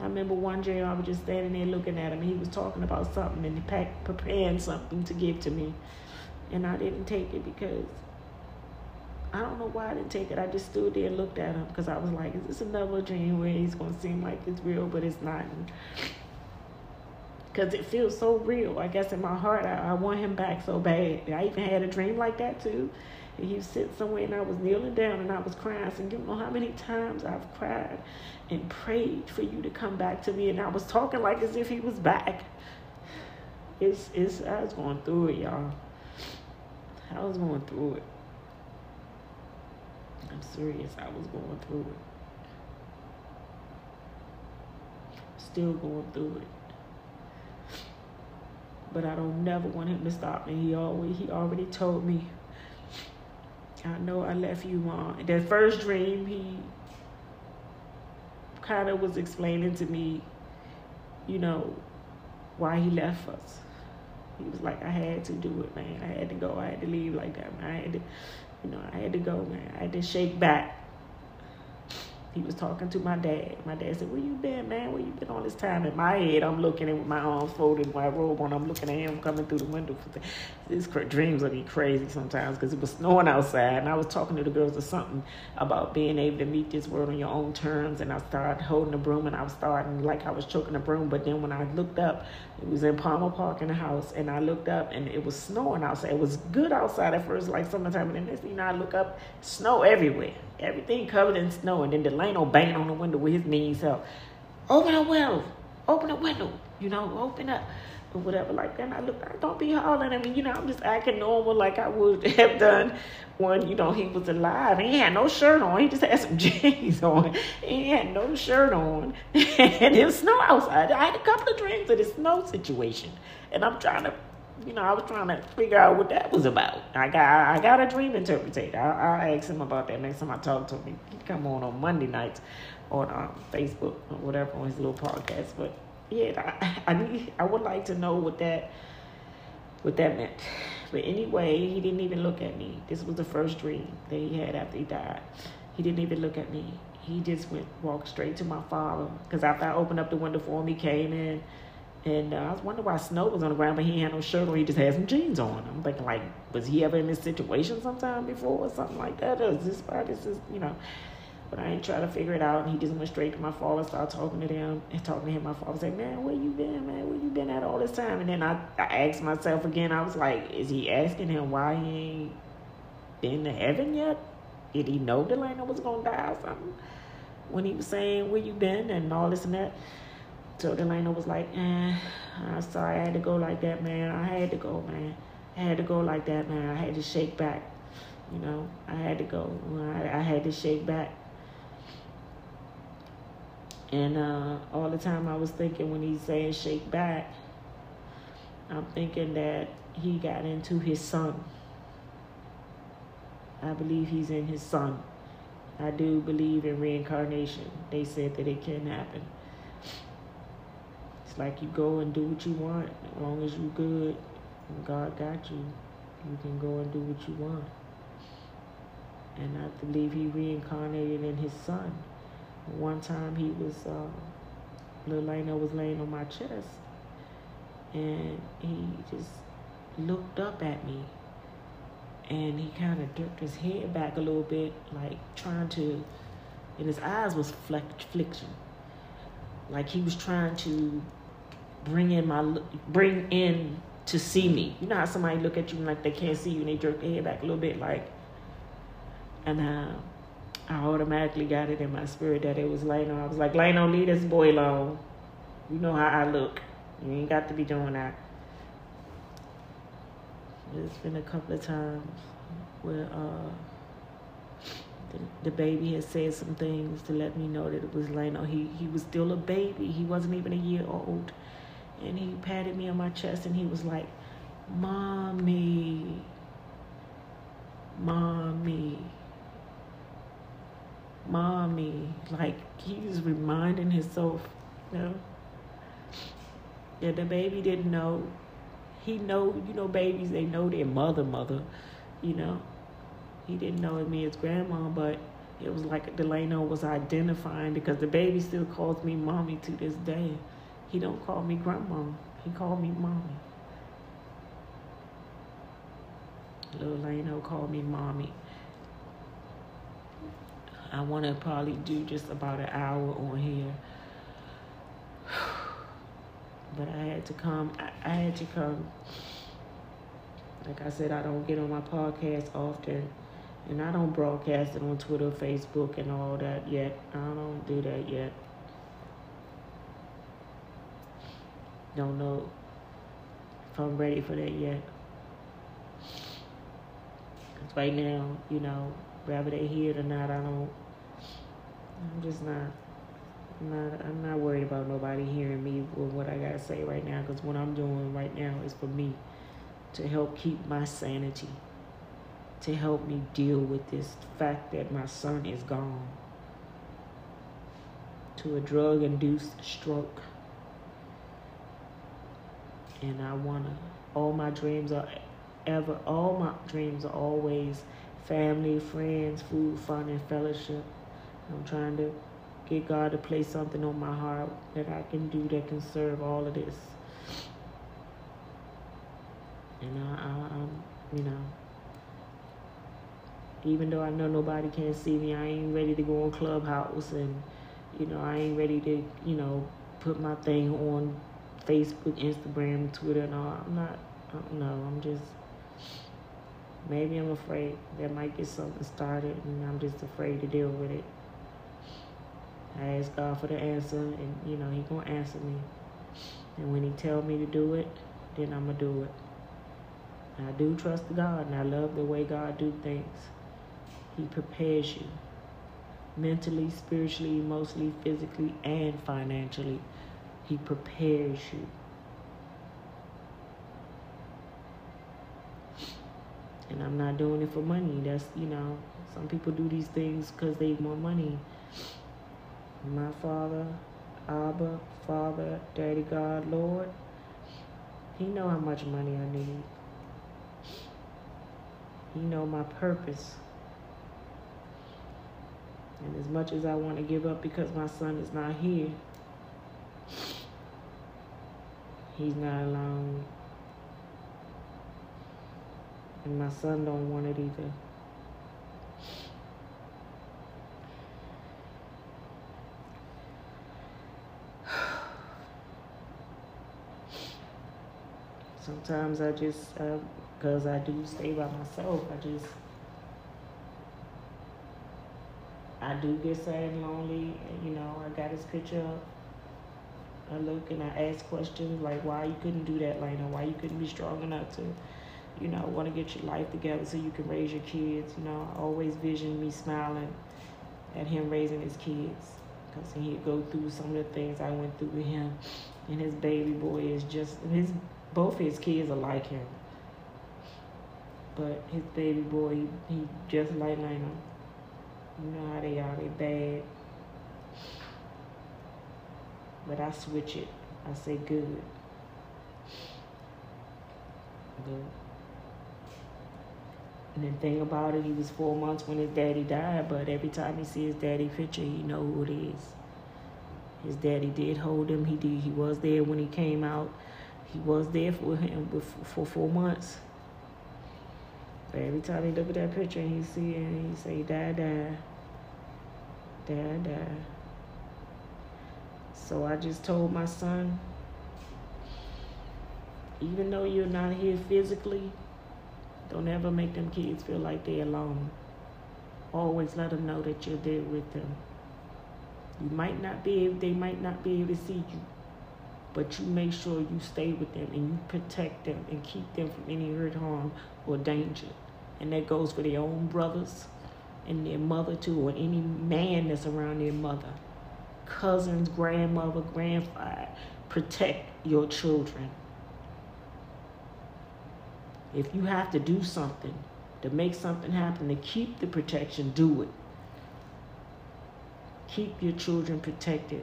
I remember one day I was just standing there looking at him. He was talking about something and pack, preparing something to give to me. And I didn't take it because I don't know why I didn't take it. I just stood there and looked at him because I was like, is this another dream where he's going to seem like it's real, but it's not? Because it feels so real. I guess in my heart, I, I want him back so bad. I even had a dream like that too. And he was sitting somewhere and I was kneeling down and I was crying. I said, you know how many times I've cried and prayed for you to come back to me. And I was talking like as if he was back. It's, it's, I was going through it, y'all. I was going through it. I'm serious. I was going through it. Still going through it. But I don't never want him to stop me. He always, he already told me, I know I left you on. That first dream, he kind of was explaining to me, you know, why he left us. He was like, I had to do it, man. I had to go. I had to leave like that, man. I had to, you know, I had to go, man. I had to shake back. He was talking to my dad. My dad said, where you been, man? Where you been all this time? In my head, I'm looking at with my arms folded, my robe on. I'm looking at him coming through the window. These dreams are be crazy sometimes because it was snowing outside. And I was talking to the girls or something about being able to meet this world on your own terms. And I started holding the broom and I was starting like I was choking the broom. But then when I looked up, it was in Palmer Park in the house. And I looked up and it was snowing outside. It was good outside at first, like summertime. And then you know, I look up, snow everywhere. Everything covered in snow, and then Delano banged on the window with his knees up. Open the window, open the window, you know, open up, or whatever like that. And I look, I don't be hollering at me, you know, I'm just acting normal like I would have done when, you know, he was alive. He had no shirt on, he just had some jeans on. He had no shirt on, and it was snow outside. I had a couple of dreams of the snow situation, and I'm trying to. You know, I was trying to figure out what that was about. I got I got a dream interpreter. I'll ask him about that next time I talk to him. He come on on Monday nights on um, Facebook or whatever on his little podcast. But yeah, I I, need, I would like to know what that what that meant. But anyway, he didn't even look at me. This was the first dream that he had after he died. He didn't even look at me. He just went walked straight to my father because after I opened up the window for him, he came in. And uh, I was wondering why snow was on the ground, but he had no shirt on. He just had some jeans on. I'm thinking, like, was he ever in this situation sometime before or something like that? Or is this why this is, you know? But I ain't trying to figure it out. And he just went straight to my father, started talking to them and talking to him. My father said, man, where you been, man? Where you been at all this time? And then I, I asked myself again, I was like, is he asking him why he ain't been to heaven yet? Did he know Delano was going to die or something? When he was saying, where you been and all this and that. So Delano was like, eh, I'm sorry, I had to go like that, man. I had to go, man. I had to go like that, man. I had to shake back. You know, I had to go. I, I had to shake back. And uh, all the time I was thinking when he's saying shake back, I'm thinking that he got into his son. I believe he's in his son. I do believe in reincarnation. They said that it can happen. Like you go and do what you want, as long as you good and God got you, you can go and do what you want. And I believe he reincarnated in his son. One time he was, uh, little Lano was laying on my chest and he just looked up at me and he kind of jerked his head back a little bit, like trying to, and his eyes was flickering. Like he was trying to bring in my bring in to see me. You know how somebody look at you and like they can't see you and they jerk their head back a little bit, like. And uh, I automatically got it in my spirit that it was Lano. I was like, Lano, leave this boy alone. You know how I look. You ain't got to be doing that. There's been a couple of times where uh, the, the baby had said some things to let me know that it was Lano. He he was still a baby. He wasn't even a year old. And he patted me on my chest and he was like, Mommy, Mommy, Mommy. Like he was reminding himself, you know, that the baby didn't know. He know, you know, babies, they know their mother, mother, you know. He didn't know it me as grandma, but It was like Delano was identifying, because the baby still calls me mommy to this day. He don't call me grandma. He called me mommy. Little Delano called me mommy. I want to probably do just about an hour on here. But I had to come. I, I had to come. Like I said, I don't get on my podcast often. And I don't broadcast it on Twitter, Facebook, and all that yet. I don't do that yet. Don't know if I'm ready for that yet. Because right now, you know, whether they hear it or not, I don't. I'm just not. I'm not, I'm not worried about nobody hearing me with what I got to say right now. Because what I'm doing right now is for me to help keep my sanity. To help me deal with this fact that my son is gone to a drug-induced stroke. And I wanna, all my dreams are ever, all my dreams are always family, friends, food, fun, and fellowship. I'm trying to get God to place something on my heart that I can do that can serve all of this. And I, I I'm, you know, even though I know nobody can see me, I ain't ready to go on Clubhouse, and, you know, I ain't ready to, you know, put my thing on Facebook, Instagram, Twitter, and all. I'm not, I don't know, I'm just, maybe I'm afraid that might get something started, and I'm just afraid to deal with it. I ask God for the answer, and, you know, He gonna answer me. And when He tell me to do it, then I'm gonna do it. I do trust God, and I love the way God do things. He prepares you mentally, spiritually, emotionally, physically, and financially. He prepares you. And I'm not doing it for money. That's, you know, some people do these things because they want money. My father, Abba, Father, Daddy God, Lord, He know how much money I need. He know my purpose. And as much as I want to give up because my son is not here, he's not alone. And my son don't want it either. Sometimes I just, because uh, I do stay by myself, I just, I do get sad and lonely. You know, I got his picture up. I look and I ask questions like, why you couldn't do that, Lena? Why you couldn't be strong enough to, you know, want to get your life together so you can raise your kids? You know, I always vision me smiling at him raising his kids, because he'd go through some of the things I went through with him. And his baby boy is just, his both his kids are like him. But his baby boy, he, he just like Lena. You know how they are, they bad. But I switch it. I say good. Good. And the thing about it, he was four months when his daddy died, but every time he see his daddy picture, he know who it is. His daddy did hold him. He did. He was there when he came out. He was there for him for four months. But every time he look at that picture and he see it, and he say, dad, dad, dad, dad. So I just told my son, even though you're not here physically, don't ever make them kids feel like they're alone. Always let them know that you're there with them. You might not be able, they might not be able to see you, but you make sure you stay with them and you protect them and keep them from any hurt, harm, or danger. And that goes for their own brothers and their mother too, or any man that's around their mother. Cousins, grandmother, grandfather, protect your children. If you have to do something to make something happen, to keep the protection, do it. Keep your children protected.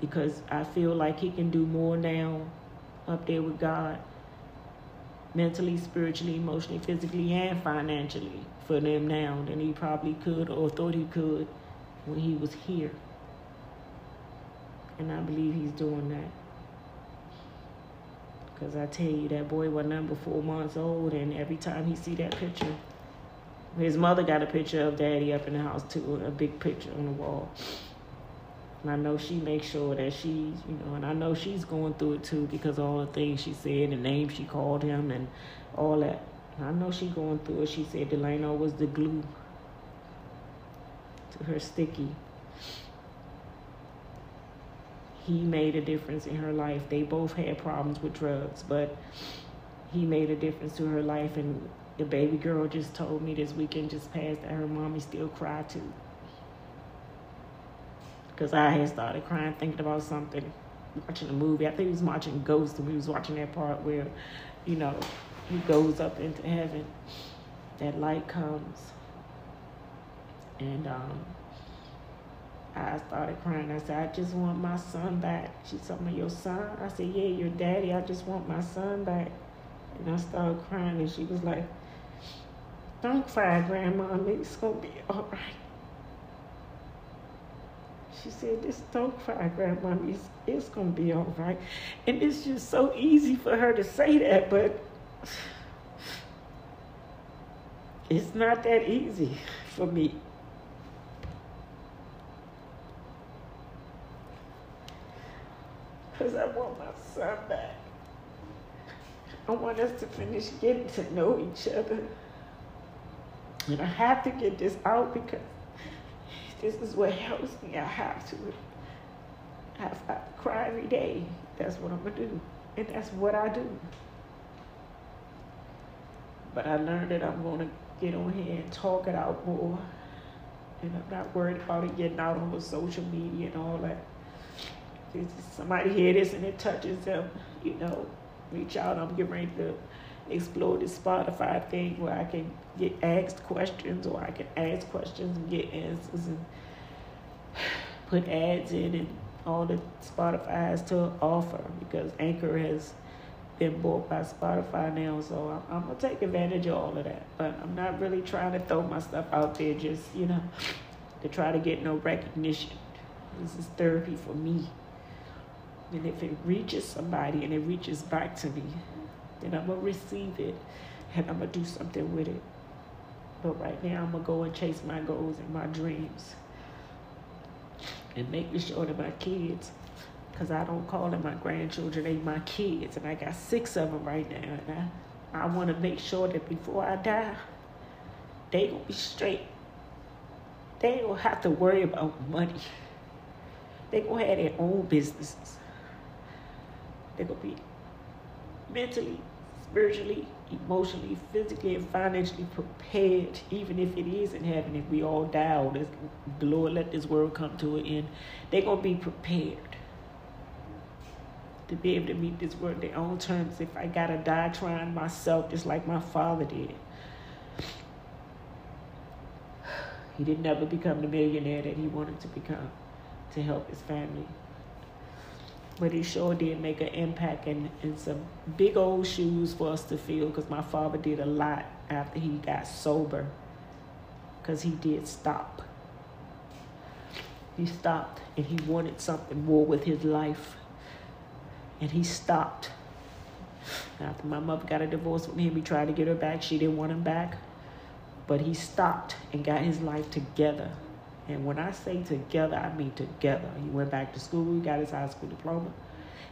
Because I feel like he can do more now up there with God mentally, spiritually, emotionally, physically, and financially for them now than he probably could or thought he could when he was here. And I believe he's doing that. Because I tell you, that boy was number four months old, and every time he see that picture, his mother got a picture of Daddy up in the house too, a big picture on the wall. And I know she makes sure that she's, you know, and I know she's going through it too, because of all the things she said, the name she called him and all that. And I know she's going through it. She said Delano was the glue to her sticky. He made a difference in her life. They both had problems with drugs, but he made a difference to her life. And the baby girl just told me this weekend just passed that her mommy still cried too. Because I had started crying, thinking about something, watching a movie. I think we was watching Ghost, and we was watching that part where, you know, he goes up into heaven. That light comes. And um, I started crying. I said, I just want my son back. She told me, your son? I said, yeah, your daddy. I just want my son back. And I started crying, and she was like, don't cry, Grandma. It's going to be all right. She said, just don't cry, Grandma. It's, it's going to be all right. And it's just so easy for her to say that, but it's not that easy for me. Because I want my son back. I want us to finish getting to know each other. And I have to get this out because this is what helps me. I have to. I have to cry every day. That's what I'm going to do. And that's what I do. But I learned that I'm going to get on here and talk it out more. And I'm not worried about it getting out on social media and all that. Just somebody hear this and it touches them, you know, reach out. I'm getting ready to explore this Spotify thing where I can get asked questions, or I can ask questions and get answers and put ads in and all that Spotify has to offer, because Anchor has been bought by Spotify now. So I'm, I'm going to take advantage of all of that. But I'm not really trying to throw my stuff out there just, you know, to try to get no recognition. This is therapy for me. And if it reaches somebody and it reaches back to me, then I'm going to receive it, and I'm going to do something with it. But right now, I'm going to go and chase my goals and my dreams and making sure that my kids, because I don't call them my grandchildren, they my kids, and I got six of them right now, and I, I want to make sure that before I die, they will be straight. They don't have to worry about money. They going to have their own businesses. They're going to be mentally, spiritually, emotionally, physically, and financially prepared, even if it is in heaven. If we all die, or this, the Lord let this world come to an end, they're going to be prepared to be able to meet this world on their own terms. If I got to die trying myself, just like my father did. He didn't ever become the millionaire that he wanted to become to help his family. But he sure did make an impact and, and some big old shoes for us to fill, because my father did a lot after he got sober, because he did stop. He stopped, and he wanted something more with his life, and he stopped. After my mother got a divorce from him, he tried to get her back. She didn't want him back, but he stopped and got his life together. And when I say together, I mean together. He went back to school. He got his high school diploma.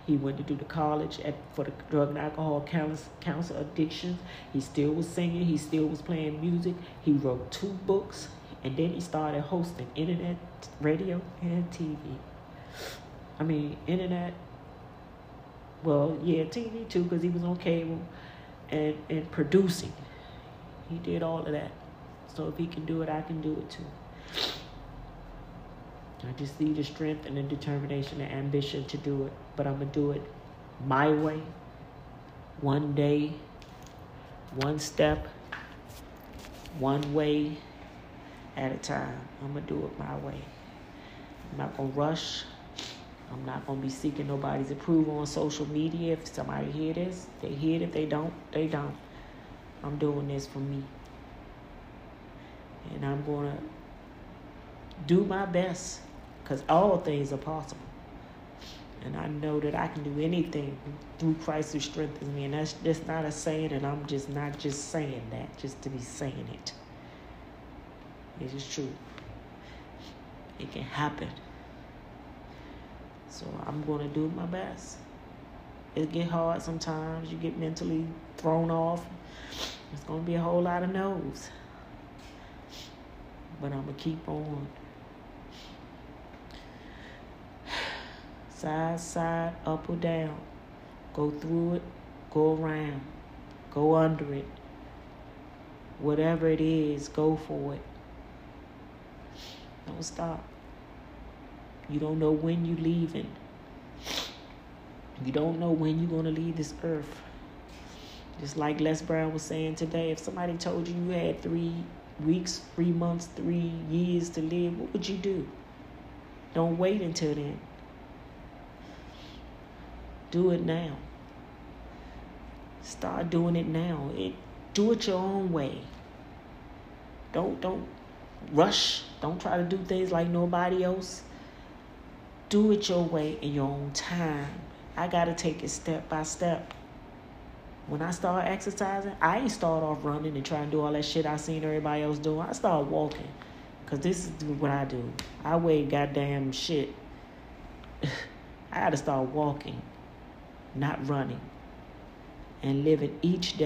He went to do the college at, for the drug and alcohol counsel addictions. He still was singing. He still was playing music. He wrote two books. And then he started hosting internet, radio, and T V. I mean, internet. Well, yeah, T V too, because he was on cable and, and producing. He did all of that. So if he can do it, I can do it too. I just see the strength and the determination and ambition to do it. But I'm going to do it my way, one day, one step, one way at a time. I'm going to do it my way. I'm not going to rush. I'm not going to be seeking nobody's approval on social media. If somebody hear this, they hear it. If they don't, they don't. I'm doing this for me. And I'm going to do my best, because all things are possible. And I know that I can do anything through Christ who strengthens me. And that's, that's not a saying, and I'm just not just saying that just to be saying it. It is true. It can happen. So I'm going to do my best. It get hard sometimes. You get mentally thrown off. It's going to be a whole lot of no's. But I'm going to keep on. Side, side, up or down. Go through it. Go around. Go under it. Whatever it is, go for it. Don't stop. You don't know when you're leaving. You don't know when you're going to leave this earth. Just like Les Brown was saying today, if somebody told you you had three weeks, three months, three years to live, what would you do? Don't wait until then. Do it now. Start doing it now. It, do it your own way. Don't, don't rush. Don't try to do things like nobody else. Do it your way in your own time. I got to take it step by step. When I start exercising, I ain't start off running and trying to do all that shit I seen everybody else doing. I start walking, because this is what I do. I weigh goddamn shit. I got to start walking, not running, and living each day.